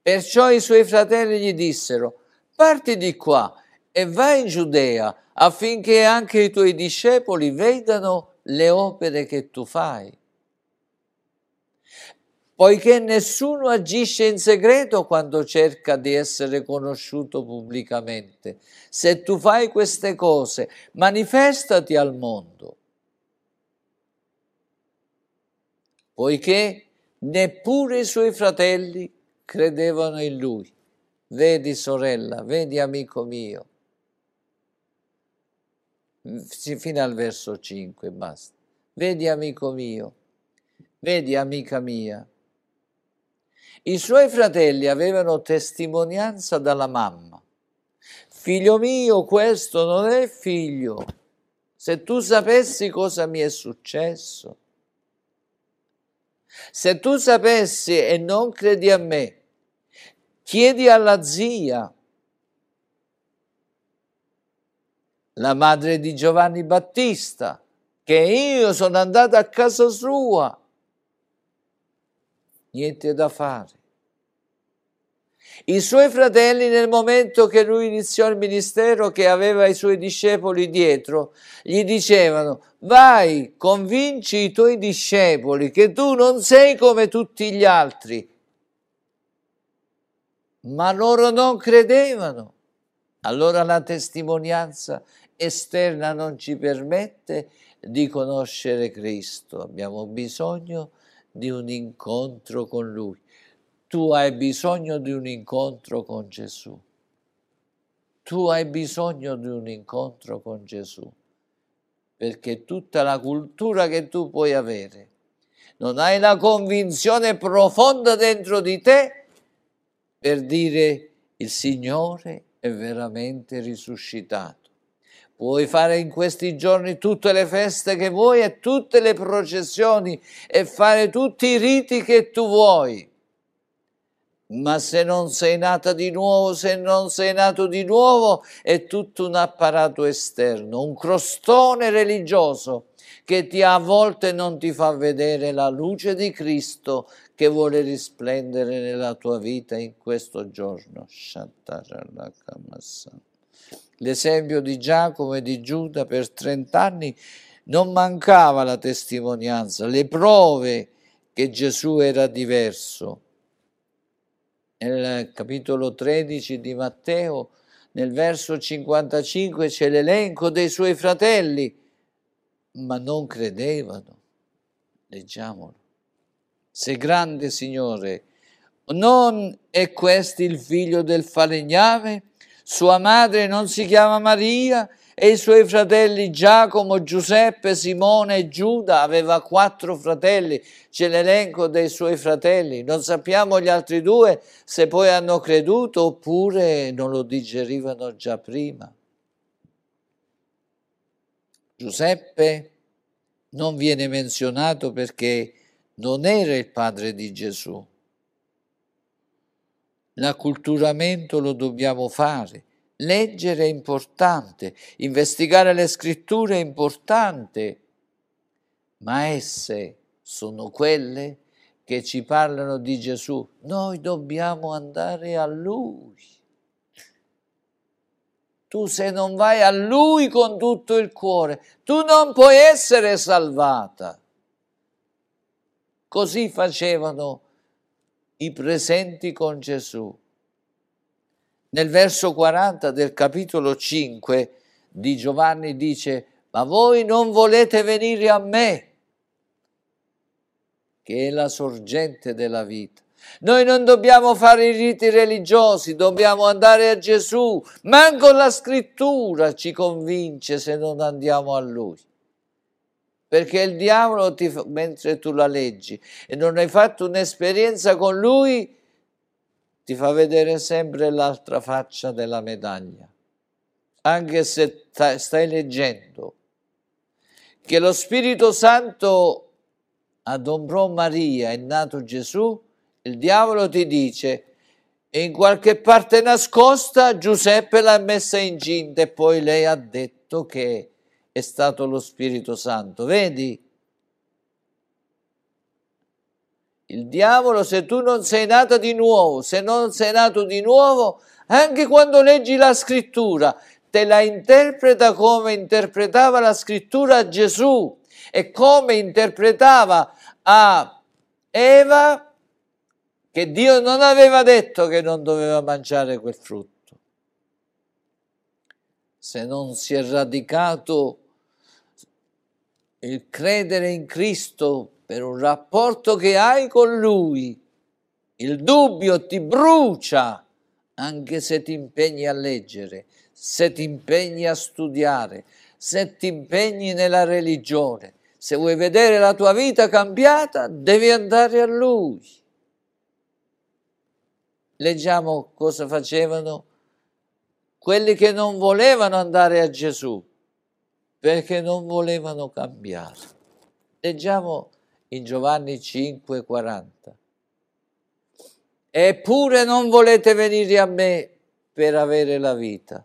Perciò i suoi fratelli gli dissero, parti di qua e vai in Giudea affinché anche i tuoi discepoli vedano le opere che tu fai. poiché nessuno agisce in segreto quando cerca di essere conosciuto pubblicamente. Se tu fai queste cose, manifestati al mondo, poiché neppure i suoi fratelli credevano in lui. Vedi sorella, vedi amico mio. Fino al verso cinque, basta. Vedi amico mio, vedi amica mia. I suoi fratelli avevano testimonianza dalla mamma. Figlio mio, questo non è figlio. Se tu sapessi cosa mi è successo. Se tu sapessi e non credi a me, chiedi alla zia. La madre di Giovanni Battista, che io sono andata a casa sua. Niente da fare. I suoi fratelli, nel momento che lui iniziò il ministero, che aveva i suoi discepoli dietro, gli dicevano: vai, convinci i tuoi discepoli che tu non sei come tutti gli altri. Ma loro non credevano. Allora la testimonianza esterna non ci permette di conoscere Cristo. Abbiamo bisogno di un incontro con Lui. Tu hai bisogno di un incontro con Gesù. Tu hai bisogno di un incontro con Gesù, perché tutta la cultura che tu puoi avere, non hai la convinzione profonda dentro di te per dire: il Signore è veramente risuscitato. Puoi fare in questi giorni tutte le feste che vuoi e tutte le processioni e fare tutti i riti che tu vuoi. Ma se non sei nata di nuovo, se non sei nato di nuovo, è tutto un apparato esterno, un crostone religioso che ti a volte non ti fa vedere la luce di Cristo che vuole risplendere nella tua vita in questo giorno. L'esempio di Giacomo e di Giuda: per trent'anni non mancava la testimonianza, le prove che Gesù era diverso. Nel capitolo tredici di Matteo, nel verso cinquantacinque, c'è l'elenco dei suoi fratelli, ma non credevano. Leggiamolo. Se grande, Signore, non è questo il figlio del falegname? Sua madre non si chiama Maria? E i suoi fratelli Giacomo, Giuseppe, Simone e Giuda? Aveva quattro fratelli, c'è l'elenco dei suoi fratelli. Non sappiamo gli altri due se poi hanno creduto oppure non lo digerivano già prima. Giuseppe non viene menzionato perché non era il padre di Gesù. L'acculturamento lo dobbiamo fare. Leggere è importante, investigare le scritture è importante, ma esse sono quelle che ci parlano di Gesù. Noi dobbiamo andare a Lui. Tu se non vai a Lui con tutto il cuore, tu non puoi essere salvata. Così facevano i presenti con Gesù. Nel verso quaranta del capitolo cinque di Giovanni dice: ma voi non volete venire a me, che è la sorgente della vita. Noi non dobbiamo fare i riti religiosi, dobbiamo andare a Gesù. Manco la scrittura ci convince se non andiamo a Lui. Perché il diavolo, ti, mentre tu la leggi e non hai fatto un'esperienza con Lui, ti fa vedere sempre l'altra faccia della medaglia, anche se stai leggendo che lo Spirito Santo adombrò Maria, è nato Gesù. Il diavolo ti dice: in qualche parte nascosta Giuseppe l'ha messa incinta e poi lei ha detto che è stato lo Spirito Santo. Vedi? Il diavolo, se tu non sei nata di nuovo, se non sei nato di nuovo, anche quando leggi la scrittura, te la interpreta come interpretava la scrittura a Gesù e come interpretava a Eva che Dio non aveva detto che non doveva mangiare quel frutto. Se non si è radicato il credere in Cristo per un rapporto che hai con Lui, il dubbio ti brucia, anche se ti impegni a leggere, se ti impegni a studiare, se ti impegni nella religione. Se vuoi vedere la tua vita cambiata, devi andare a Lui. Leggiamo cosa facevano quelli che non volevano andare a Gesù, perché non volevano cambiare. Leggiamo in Giovanni cinque quaranta. Eppure non volete venire a me per avere la vita.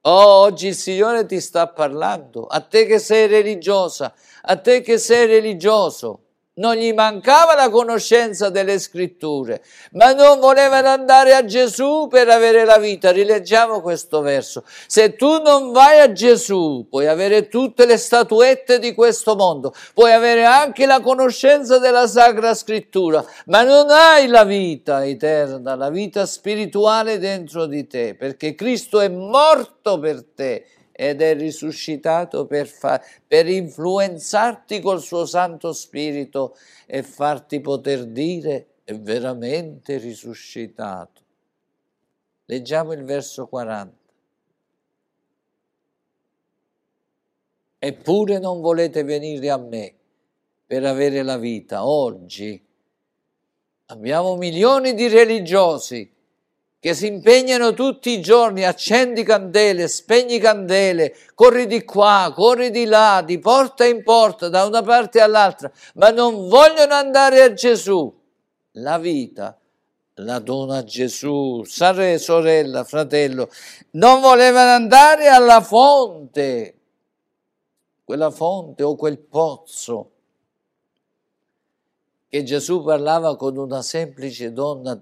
Oh, oggi il Signore ti sta parlando, a te che sei religiosa, a te che sei religioso. Non gli mancava la conoscenza delle Scritture, ma non volevano andare a Gesù per avere la vita. Rileggiamo questo verso. Se tu non vai a Gesù, puoi avere tutte le statuette di questo mondo, puoi avere anche la conoscenza della Sacra Scrittura, ma non hai la vita eterna, la vita spirituale dentro di te, perché Cristo è morto per te ed è risuscitato per, fa- per influenzarti col suo Santo Spirito e farti poter dire è veramente risuscitato. Leggiamo il verso quaranta. Eppure non volete venire a me per avere la vita. Oggi abbiamo milioni di religiosi che si impegnano tutti i giorni, accendi candele, spegni candele, corri di qua, corri di là, di porta in porta, da una parte all'altra, ma non vogliono andare a Gesù. La vita la dona Gesù. Sare, sorella, fratello, non volevano andare alla fonte, quella fonte o quel pozzo che Gesù parlava con una semplice donna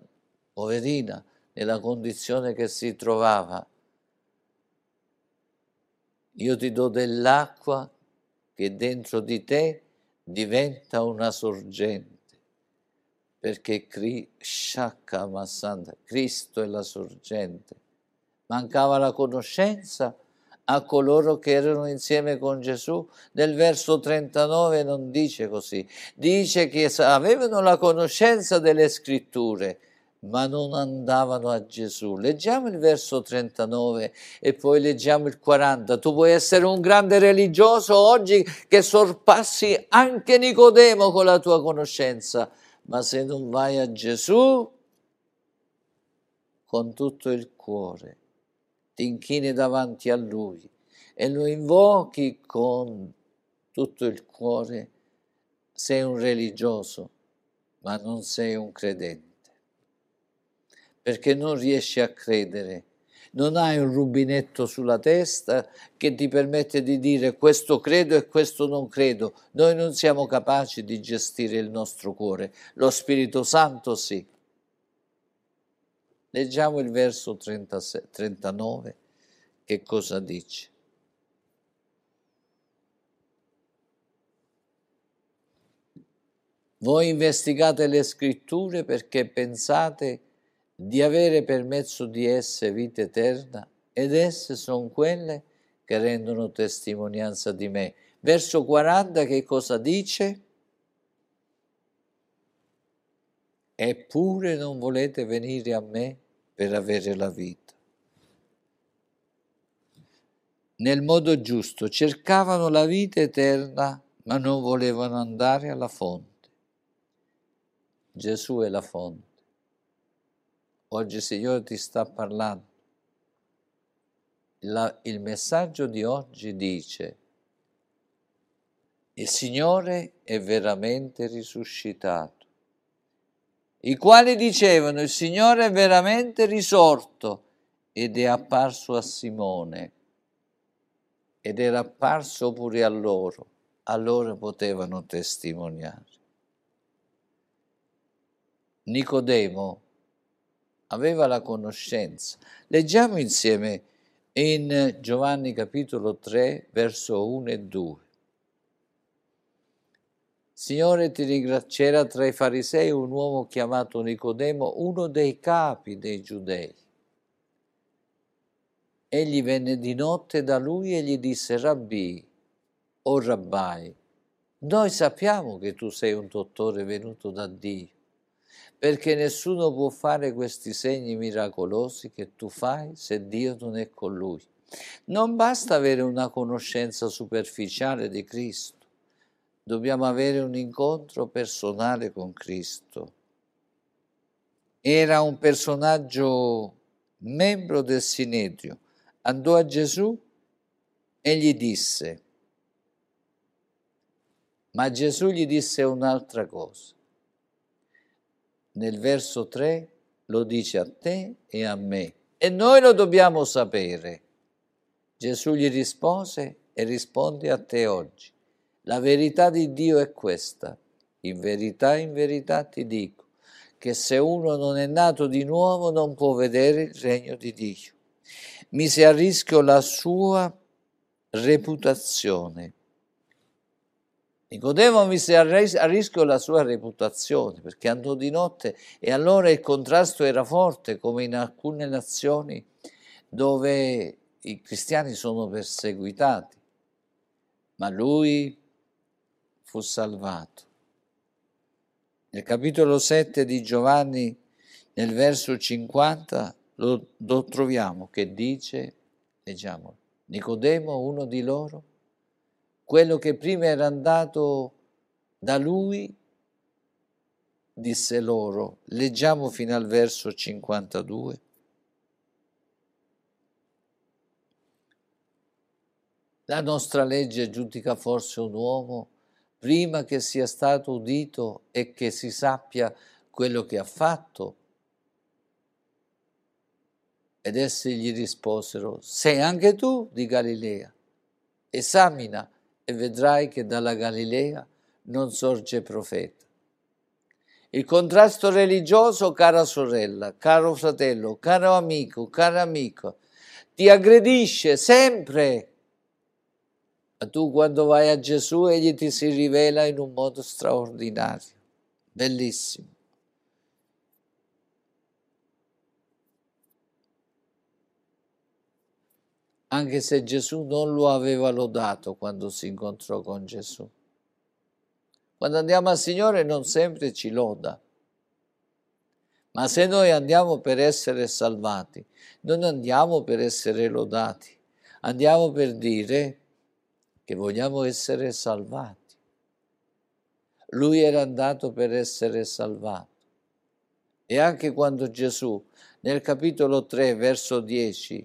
poverina, nella condizione che si trovava. Io ti do dell'acqua che dentro di te diventa una sorgente, perché Cristo è la sorgente. Mancava la conoscenza a coloro che erano insieme con Gesù. Nel verso trentanove non dice così, dice che avevano la conoscenza delle Scritture, ma non andavano a Gesù. Leggiamo il verso trentanove e poi leggiamo il quaranta. Tu puoi essere un grande religioso oggi che sorpassi anche Nicodemo con la tua conoscenza, ma se non vai a Gesù con tutto il cuore, ti inchini davanti a Lui e lo invochi con tutto il cuore, sei un religioso, ma non sei un credente, perché non riesci a credere, non hai un rubinetto sulla testa che ti permette di dire questo credo e questo non credo. Noi non siamo capaci di gestire il nostro cuore, lo Spirito Santo sì. Leggiamo il verso trentasei, trentanove, che cosa dice? Voi investigate le Scritture perché pensate di avere per mezzo di esse vita eterna, ed esse sono quelle che rendono testimonianza di me. Verso quaranta che cosa dice? Eppure non volete venire a me per avere la vita. Nel modo giusto cercavano la vita eterna, ma non volevano andare alla fonte. Gesù è la fonte. Oggi il Signore ti sta parlando. La, il messaggio di oggi dice: il Signore è veramente risuscitato. I quali dicevano: il Signore è veramente risorto ed è apparso a Simone, ed era apparso pure a loro. Allora potevano testimoniare. Nicodemo aveva la conoscenza. Leggiamo insieme in Giovanni capitolo tre, verso uno e due. Signore, ti ringrazio. C'era tra i farisei un uomo chiamato Nicodemo, uno dei capi dei giudei. Egli venne di notte da lui e gli disse: Rabbì, o Rabbai, noi sappiamo che tu sei un dottore venuto da Dio, perché nessuno può fare questi segni miracolosi che tu fai se Dio non è con lui. Non basta avere una conoscenza superficiale di Cristo, dobbiamo avere un incontro personale con Cristo. Era un personaggio membro del Sinedrio. Andò a Gesù e gli disse, ma Gesù gli disse un'altra cosa. Nel verso tre lo dice a te e a me, e noi lo dobbiamo sapere. Gesù gli rispose e risponde a te oggi. La verità di Dio è questa. In verità, in verità ti dico che se uno non è nato di nuovo non può vedere il regno di Dio. Mise a rischio la sua reputazione. Nicodemo mise a rischio la sua reputazione perché andò di notte e allora il contrasto era forte, come in alcune nazioni dove i cristiani sono perseguitati. Ma lui fu salvato. Nel capitolo sette di Giovanni, nel verso cinquanta, lo, lo troviamo che dice, leggiamo, Nicodemo, uno di loro, quello che prima era andato da lui, disse loro, leggiamo fino al verso cinquantadue, la nostra legge giudica forse un uomo prima che sia stato udito e che si sappia quello che ha fatto? Ed essi gli risposero, sei anche tu di Galilea, esamina e vedrai che dalla Galilea non sorge profeta. Il contrasto religioso, cara sorella, caro fratello, caro amico, cara amica, ti aggredisce sempre. Ma tu quando vai a Gesù, egli ti si rivela in un modo straordinario, bellissimo. Anche se Gesù non lo aveva lodato quando si incontrò con Gesù. Quando andiamo al Signore non sempre ci loda, ma se noi andiamo per essere salvati, non andiamo per essere lodati, andiamo per dire che vogliamo essere salvati. Lui era andato per essere salvato. E anche quando Gesù, nel capitolo tre, verso dieci,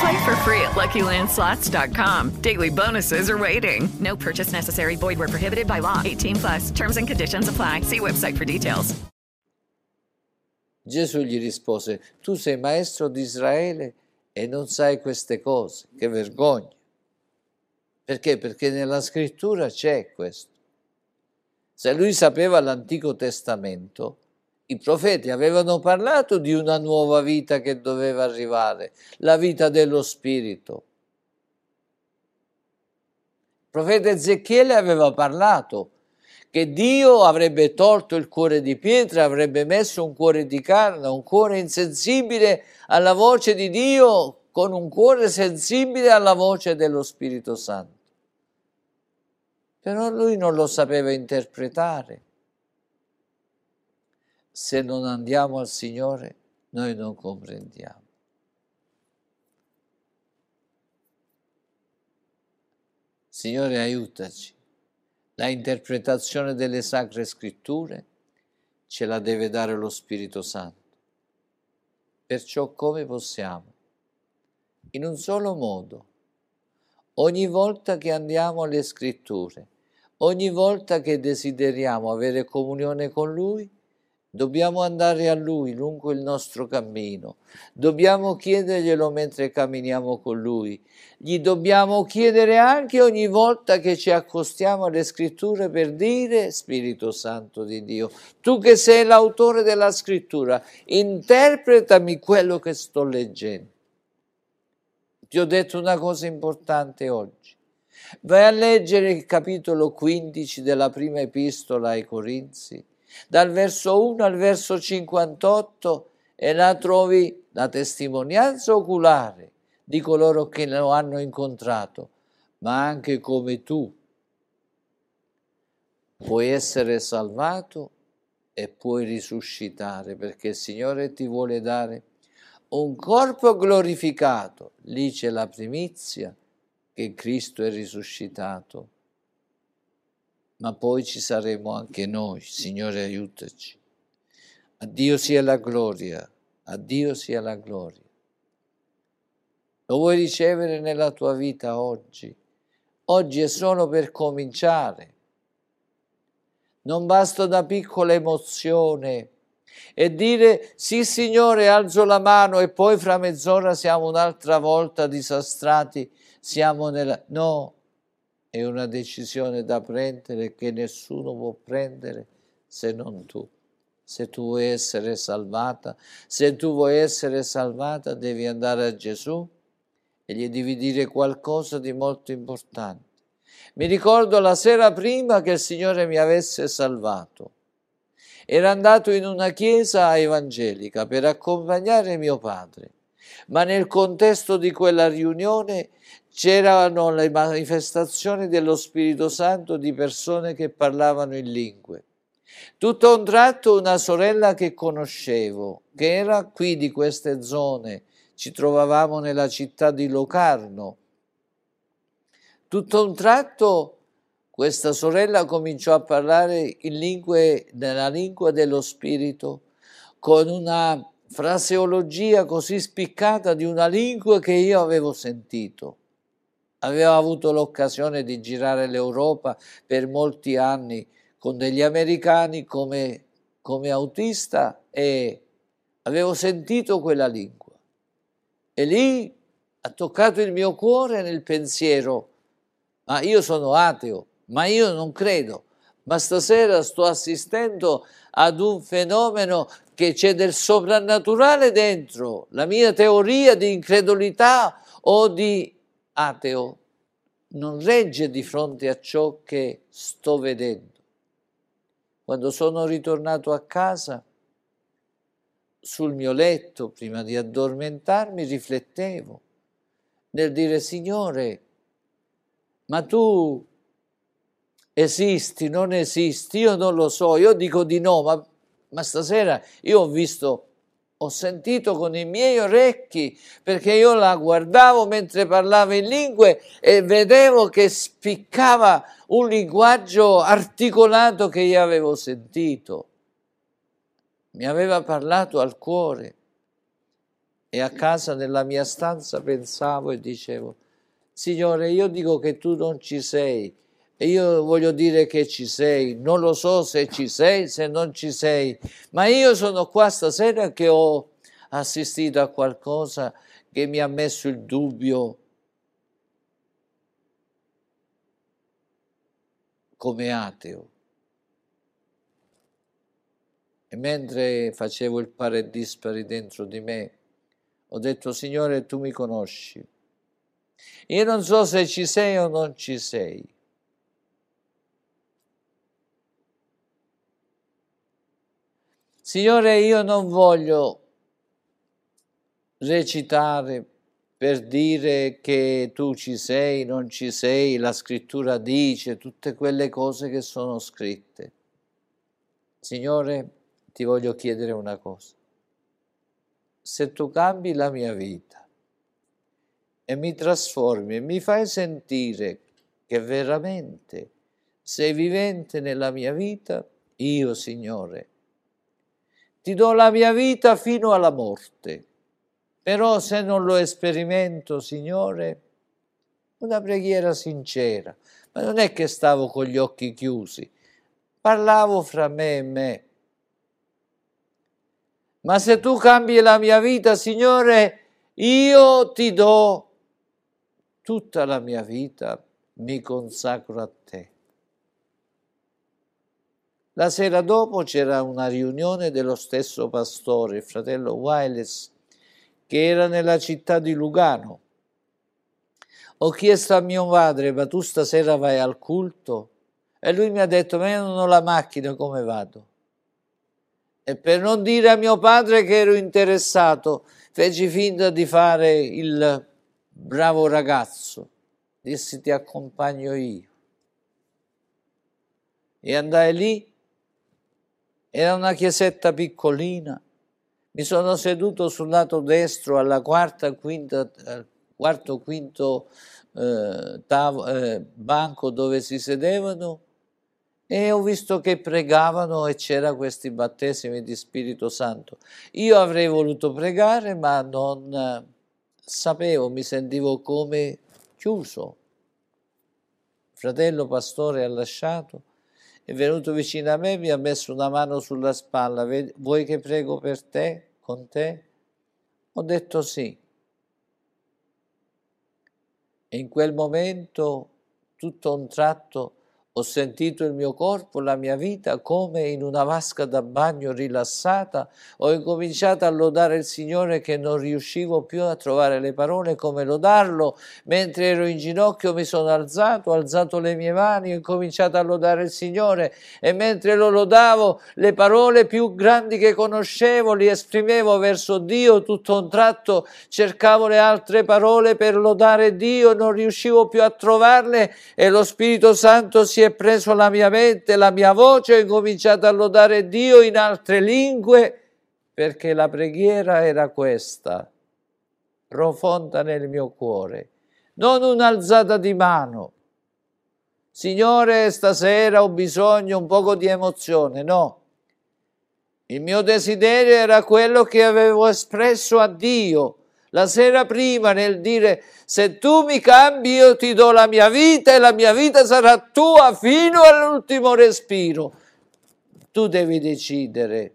Play for free at lucky land slots dot com. Daily bonuses are waiting. No purchase necessary. Void where prohibited by law. eighteen plus. Terms and conditions apply. See website for details. Gesù gli rispose, tu sei maestro di Israele e non sai queste cose. Che vergogna. Perché? Perché nella scrittura c'è questo. Se lui sapeva l'Antico Testamento, i profeti avevano parlato di una nuova vita che doveva arrivare, la vita dello Spirito. Il profeta Ezechiele aveva parlato che Dio avrebbe tolto il cuore di pietra, avrebbe messo un cuore di carne, un cuore insensibile alla voce di Dio, con un cuore sensibile alla voce dello Spirito Santo. Però lui non lo sapeva interpretare. Se non andiamo al Signore, noi non comprendiamo. Signore, aiutaci. La interpretazione delle Sacre Scritture ce la deve dare lo Spirito Santo. Perciò come possiamo? In un solo modo, ogni volta che andiamo alle Scritture, ogni volta che desideriamo avere comunione con Lui, Dobbiamo andare a Lui lungo il nostro cammino, dobbiamo chiederglielo mentre camminiamo con Lui, gli dobbiamo chiedere anche ogni volta che ci accostiamo alle Scritture per dire: Spirito Santo di Dio, tu che sei l'autore della Scrittura, interpretami quello che sto leggendo. Ti ho detto una cosa importante oggi, vai a leggere il capitolo quindici della prima epistola ai Corinzi, dal verso uno al verso cinquantotto, e là trovi la testimonianza oculare di coloro che lo hanno incontrato, ma anche come tu puoi essere salvato e puoi risuscitare, perché il Signore ti vuole dare un corpo glorificato. Lì c'è la primizia che Cristo è risuscitato. Ma poi ci saremo anche noi. Signore, aiutaci. A Dio sia la gloria, a Dio sia la gloria. Lo vuoi ricevere nella tua vita oggi? Oggi è solo per cominciare. Non basta una piccola emozione e dire: sì Signore, alzo la mano, e poi fra mezz'ora siamo un'altra volta disastrati, siamo nella... No! È una decisione da prendere che nessuno può prendere se non tu. Se tu vuoi essere salvata, se tu vuoi essere salvata, devi andare a Gesù e gli devi dire qualcosa di molto importante. Mi ricordo la sera prima che il Signore mi avesse salvato. Era andato in una chiesa evangelica per accompagnare mio padre, ma nel contesto di quella riunione c'erano le manifestazioni dello Spirito Santo di persone che parlavano in lingue. Tutto a un tratto una sorella che conoscevo, che era qui di queste zone, ci trovavamo nella città di Locarno, tutto a un tratto questa sorella cominciò a parlare in lingue, nella lingua dello Spirito, con una fraseologia così spiccata di una lingua che io avevo sentito. Avevo avuto l'occasione di girare l'Europa per molti anni con degli americani come, come autista, e avevo sentito quella lingua. E lì ha toccato il mio cuore nel pensiero: ma io sono ateo, ma io non credo, ma stasera sto assistendo ad un fenomeno che c'è del soprannaturale dentro. La mia teoria di incredulità o di ateo non regge di fronte a ciò che sto vedendo. Quando sono ritornato a casa, sul mio letto, prima di addormentarmi, riflettevo nel dire: Signore, ma tu esisti, non esisti, io non lo so, io dico di no, ma Ma stasera io ho visto, ho sentito con i miei orecchi, perché io la guardavo mentre parlava in lingue e vedevo che spiccava un linguaggio articolato che io avevo sentito. Mi aveva parlato al cuore. E a casa, nella mia stanza, pensavo e dicevo: Signore, io dico che tu non ci sei. E io voglio dire che ci sei, non lo so se ci sei, se non ci sei, ma io sono qua stasera che ho assistito a qualcosa che mi ha messo il dubbio come ateo. E mentre facevo il pari e dispari dentro di me, ho detto: Signore, tu mi conosci, io non so se ci sei o non ci sei. Signore, io non voglio recitare per dire che tu ci sei, non ci sei, la Scrittura dice, tutte quelle cose che sono scritte. Signore, ti voglio chiedere una cosa. Se tu cambi la mia vita e mi trasformi e mi fai sentire che veramente sei vivente nella mia vita, io, Signore, ti do la mia vita fino alla morte, però se non lo sperimento, Signore, una preghiera sincera, ma non è che stavo con gli occhi chiusi, parlavo fra me e me, ma se tu cambi la mia vita, Signore, io ti do tutta la mia vita, mi consacro a te. La sera dopo c'era una riunione dello stesso pastore, il fratello Wiles, che era nella città di Lugano. Ho chiesto a mio padre, ma tu stasera vai al culto? E lui mi ha detto, ma io non ho la macchina, come vado? E per non dire a mio padre che ero interessato, feci finta di fare il bravo ragazzo. Dissi, ti accompagno io. E andai lì. Era una chiesetta piccolina, mi sono seduto sul lato destro alla quarta, quinta, quarto, quinto eh, tavo, eh, banco dove si sedevano, e ho visto che pregavano e c'era questi battesimi di Spirito Santo. Io avrei voluto pregare, ma non eh, sapevo, mi sentivo come chiuso. Il fratello pastore ha lasciato, è venuto vicino a me, mi ha messo una mano sulla spalla. Vuoi che prego per te, con te? Ho detto sì. E in quel momento, tutto a un tratto, ho sentito il mio corpo, la mia vita, come in una vasca da bagno rilassata. Ho incominciato a lodare il Signore che non riuscivo più a trovare le parole come lodarlo. Mentre ero in ginocchio mi sono alzato, ho alzato le mie mani, ho incominciato a lodare il Signore, e mentre lo lodavo le parole più grandi che conoscevo li esprimevo verso Dio. Tutto a un tratto cercavo le altre parole per lodare Dio, non riuscivo più a trovarle, e lo Spirito Santo si è preso la mia mente, la mia voce, ho incominciato a lodare Dio in altre lingue, perché la preghiera era questa, profonda nel mio cuore, non un'alzata di mano. Signore, stasera ho bisogno un poco di emozione, no. Il mio desiderio era quello che avevo espresso a Dio la sera prima, nel dire, se tu mi cambi io ti do la mia vita e la mia vita sarà tua fino all'ultimo respiro. Tu devi decidere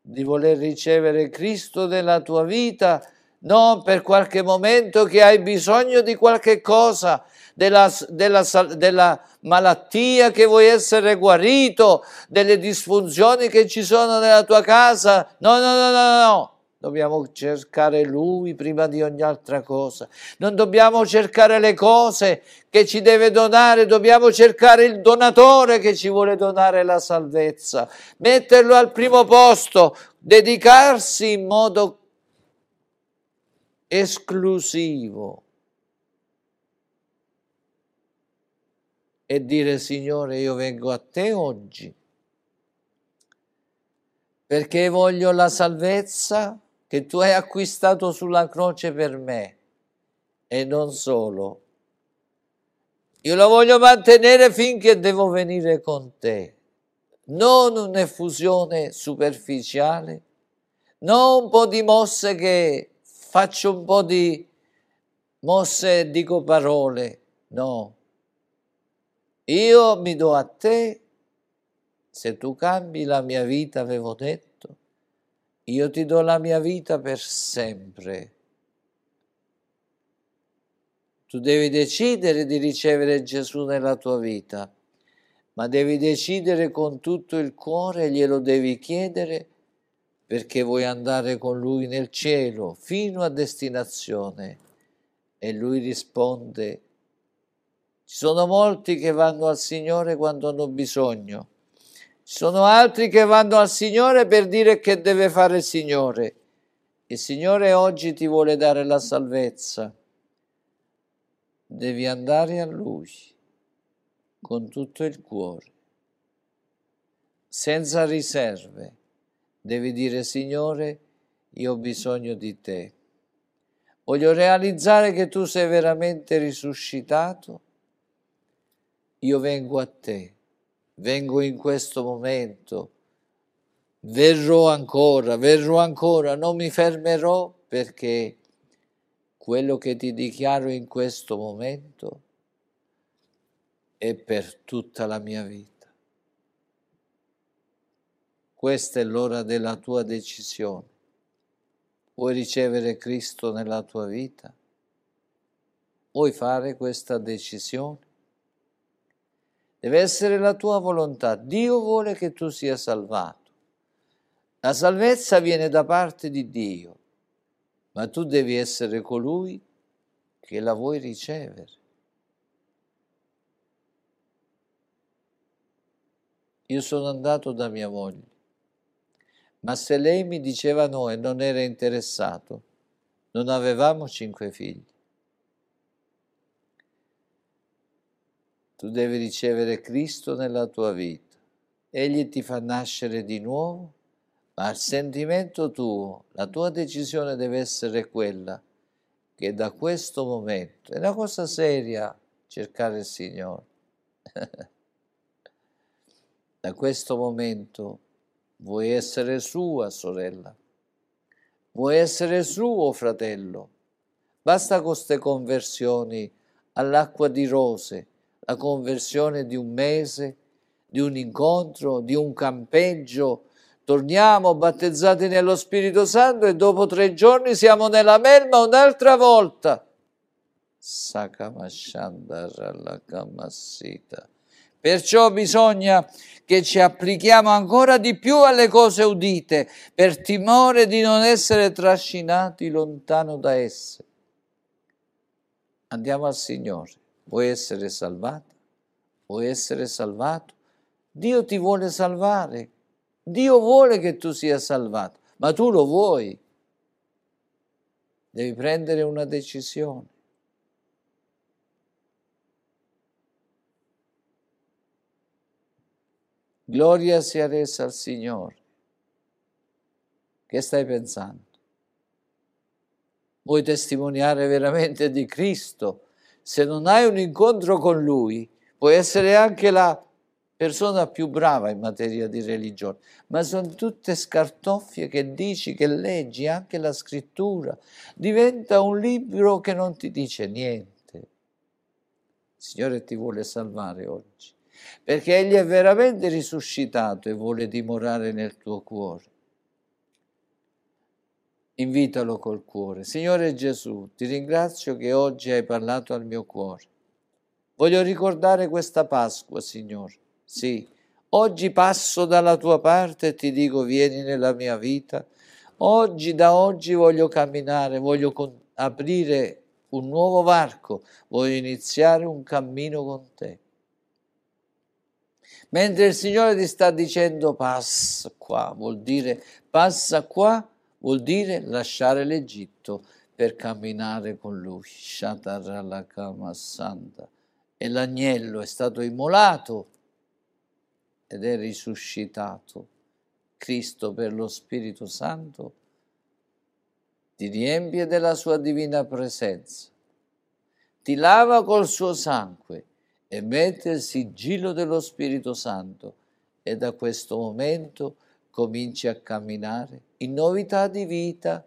di voler ricevere Cristo nella tua vita, non per qualche momento che hai bisogno di qualche cosa, della, della, della malattia che vuoi essere guarito, delle disfunzioni che ci sono nella tua casa. No, no, no, no, no. Dobbiamo cercare Lui prima di ogni altra cosa. Non dobbiamo cercare le cose che ci deve donare, dobbiamo cercare il donatore che ci vuole donare la salvezza. Metterlo al primo posto, dedicarsi in modo esclusivo e dire, Signore, io vengo a te oggi perché voglio la salvezza che tu hai acquistato sulla croce per me, e non solo. Io la voglio mantenere finché devo venire con te. Non un'effusione superficiale, non un po' di mosse che faccio un po' di mosse e dico parole, no. Io mi do a te, se tu cambi la mia vita, avevo detto, io ti do la mia vita per sempre. Tu devi decidere di ricevere Gesù nella tua vita, ma devi decidere con tutto il cuore, glielo devi chiedere, perché vuoi andare con Lui nel cielo fino a destinazione. E Lui risponde. Ci sono molti che vanno al Signore quando hanno bisogno. Ci sono altri che vanno al Signore per dire che deve fare il Signore. Il Signore oggi ti vuole dare la salvezza. Devi andare a Lui con tutto il cuore, senza riserve. Devi dire, Signore, io ho bisogno di te. Voglio realizzare che tu sei veramente risuscitato. Io vengo a te. Vengo in questo momento, verrò ancora, verrò ancora, non mi fermerò, perché quello che ti dichiaro in questo momento è per tutta la mia vita. Questa è l'ora della tua decisione. Vuoi ricevere Cristo nella tua vita? Vuoi fare questa decisione? Deve essere la tua volontà. Dio vuole che tu sia salvato. La salvezza viene da parte di Dio, ma tu devi essere colui che la vuoi ricevere. Io sono andato da mia moglie, ma se lei mi diceva no e non era interessato, non avevamo cinque figli. Tu devi ricevere Cristo nella tua vita. Egli ti fa nascere di nuovo, ma il sentimento tuo, la tua decisione deve essere quella che da questo momento, è una cosa seria cercare il Signore, da questo momento vuoi essere sua sorella, vuoi essere suo fratello. Basta con queste conversioni all'acqua di rose, la conversione di un mese, di un incontro, di un campeggio. Torniamo battezzati nello Spirito Santo e dopo tre giorni siamo nella melma un'altra volta. Perciò bisogna che ci applichiamo ancora di più alle cose udite, per timore di non essere trascinati lontano da esse. Andiamo al Signore. Vuoi essere salvato? Vuoi essere salvato? Dio ti vuole salvare. Dio vuole che tu sia salvato, ma tu lo vuoi. Devi prendere una decisione. Gloria sia resa al Signore. Che stai pensando? Vuoi testimoniare veramente di Cristo? Se non hai un incontro con Lui, puoi essere anche la persona più brava in materia di religione, ma sono tutte scartoffie che dici, che leggi, anche la scrittura. Diventa un libro che non ti dice niente. Il Signore ti vuole salvare oggi, perché Egli è veramente risuscitato e vuole dimorare nel tuo cuore. Invitalo col cuore. Signore Gesù, ti ringrazio che oggi hai parlato al mio cuore. Voglio ricordare questa Pasqua, Signore. Sì, oggi passo dalla tua parte e ti dico vieni nella mia vita. Oggi, da oggi voglio camminare, voglio con- aprire un nuovo varco, voglio iniziare un cammino con te. Mentre il Signore ti sta dicendo passa qua, vuol dire passa qua, vuol dire lasciare l'Egitto per camminare con Lui. E l'agnello è stato immolato ed è risuscitato. Cristo per lo Spirito Santo ti riempie della sua divina presenza, ti lava col suo sangue e mette il sigillo dello Spirito Santo, e da questo momento cominci a camminare in novità di vita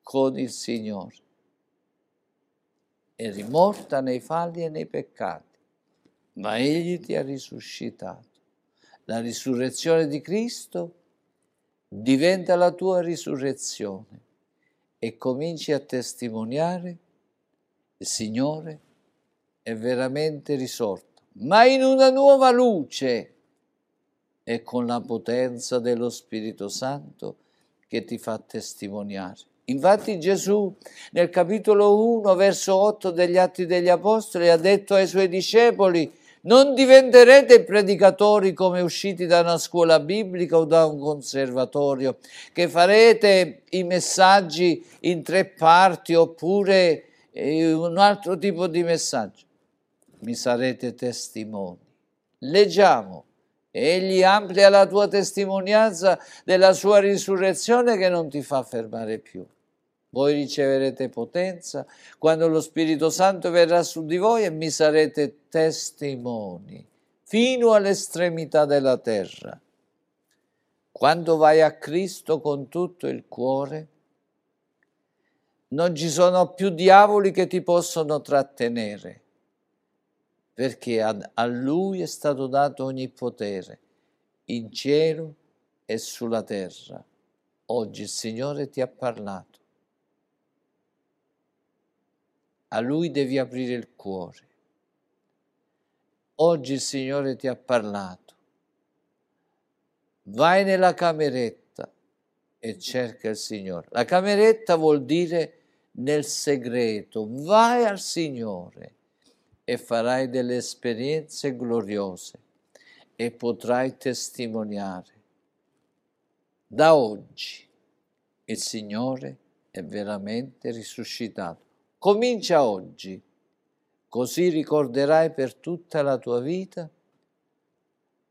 con il Signore, e rimorta nei falli e nei peccati, ma Egli ti ha risuscitato. La risurrezione di Cristo diventa la tua risurrezione, e cominci a testimoniare il Signore è veramente risorto, ma in una nuova luce e con la potenza dello Spirito Santo che ti fa testimoniare. Infatti Gesù nel capitolo uno verso otto degli Atti degli Apostoli ha detto ai suoi discepoli: non diventerete predicatori come usciti da una scuola biblica o da un conservatorio, che farete i messaggi in tre parti oppure eh, un altro tipo di messaggio. Mi sarete testimoni. Leggiamo. Egli amplia la tua testimonianza della sua risurrezione che non ti fa fermare più. Voi riceverete potenza quando lo Spirito Santo verrà su di voi e mi sarete testimoni fino all'estremità della terra. Quando vai a Cristo con tutto il cuore, non ci sono più diavoli che ti possono trattenere, perché a Lui è stato dato ogni potere in cielo e sulla terra. Oggi il Signore ti ha parlato. A Lui devi aprire il cuore. Oggi il Signore ti ha parlato. Vai nella cameretta e cerca il Signore. La cameretta vuol dire nel segreto. Vai al Signore e farai delle esperienze gloriose e potrai testimoniare. Da oggi il Signore è veramente risuscitato. Comincia oggi, così ricorderai per tutta la tua vita.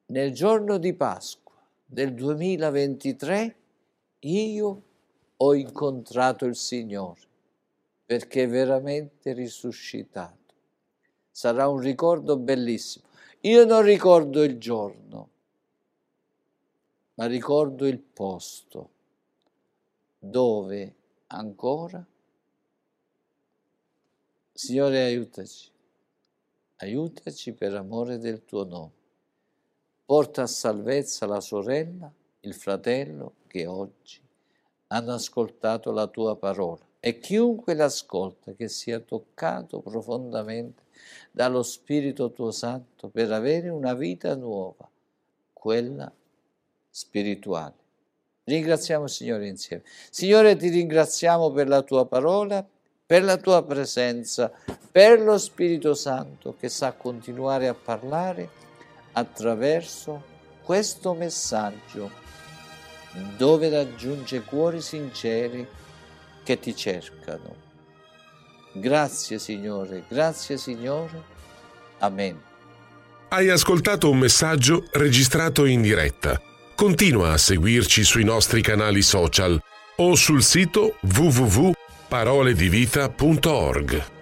Nel giorno di Pasqua del duemilaventitré io ho incontrato il Signore, perché è veramente risuscitato. Sarà un ricordo bellissimo. Io non ricordo il giorno, ma ricordo il posto dove ancora, Signore, aiutaci, aiutaci per amore del tuo nome. Porta a salvezza la sorella, il fratello che oggi hanno ascoltato la tua parola e chiunque l'ascolta che sia toccato profondamente dallo Spirito tuo Santo per avere una vita nuova, quella spirituale. Ringraziamo il Signore insieme. Signore, ti ringraziamo per la tua parola, per la tua presenza, per lo Spirito Santo che sa continuare a parlare attraverso questo messaggio dove raggiunge cuori sinceri che ti cercano. Grazie Signore, grazie Signore. Amen. Hai ascoltato un messaggio registrato in diretta. Continua a seguirci sui nostri canali social o sul sito vu vu vu punto parole di vita punto org.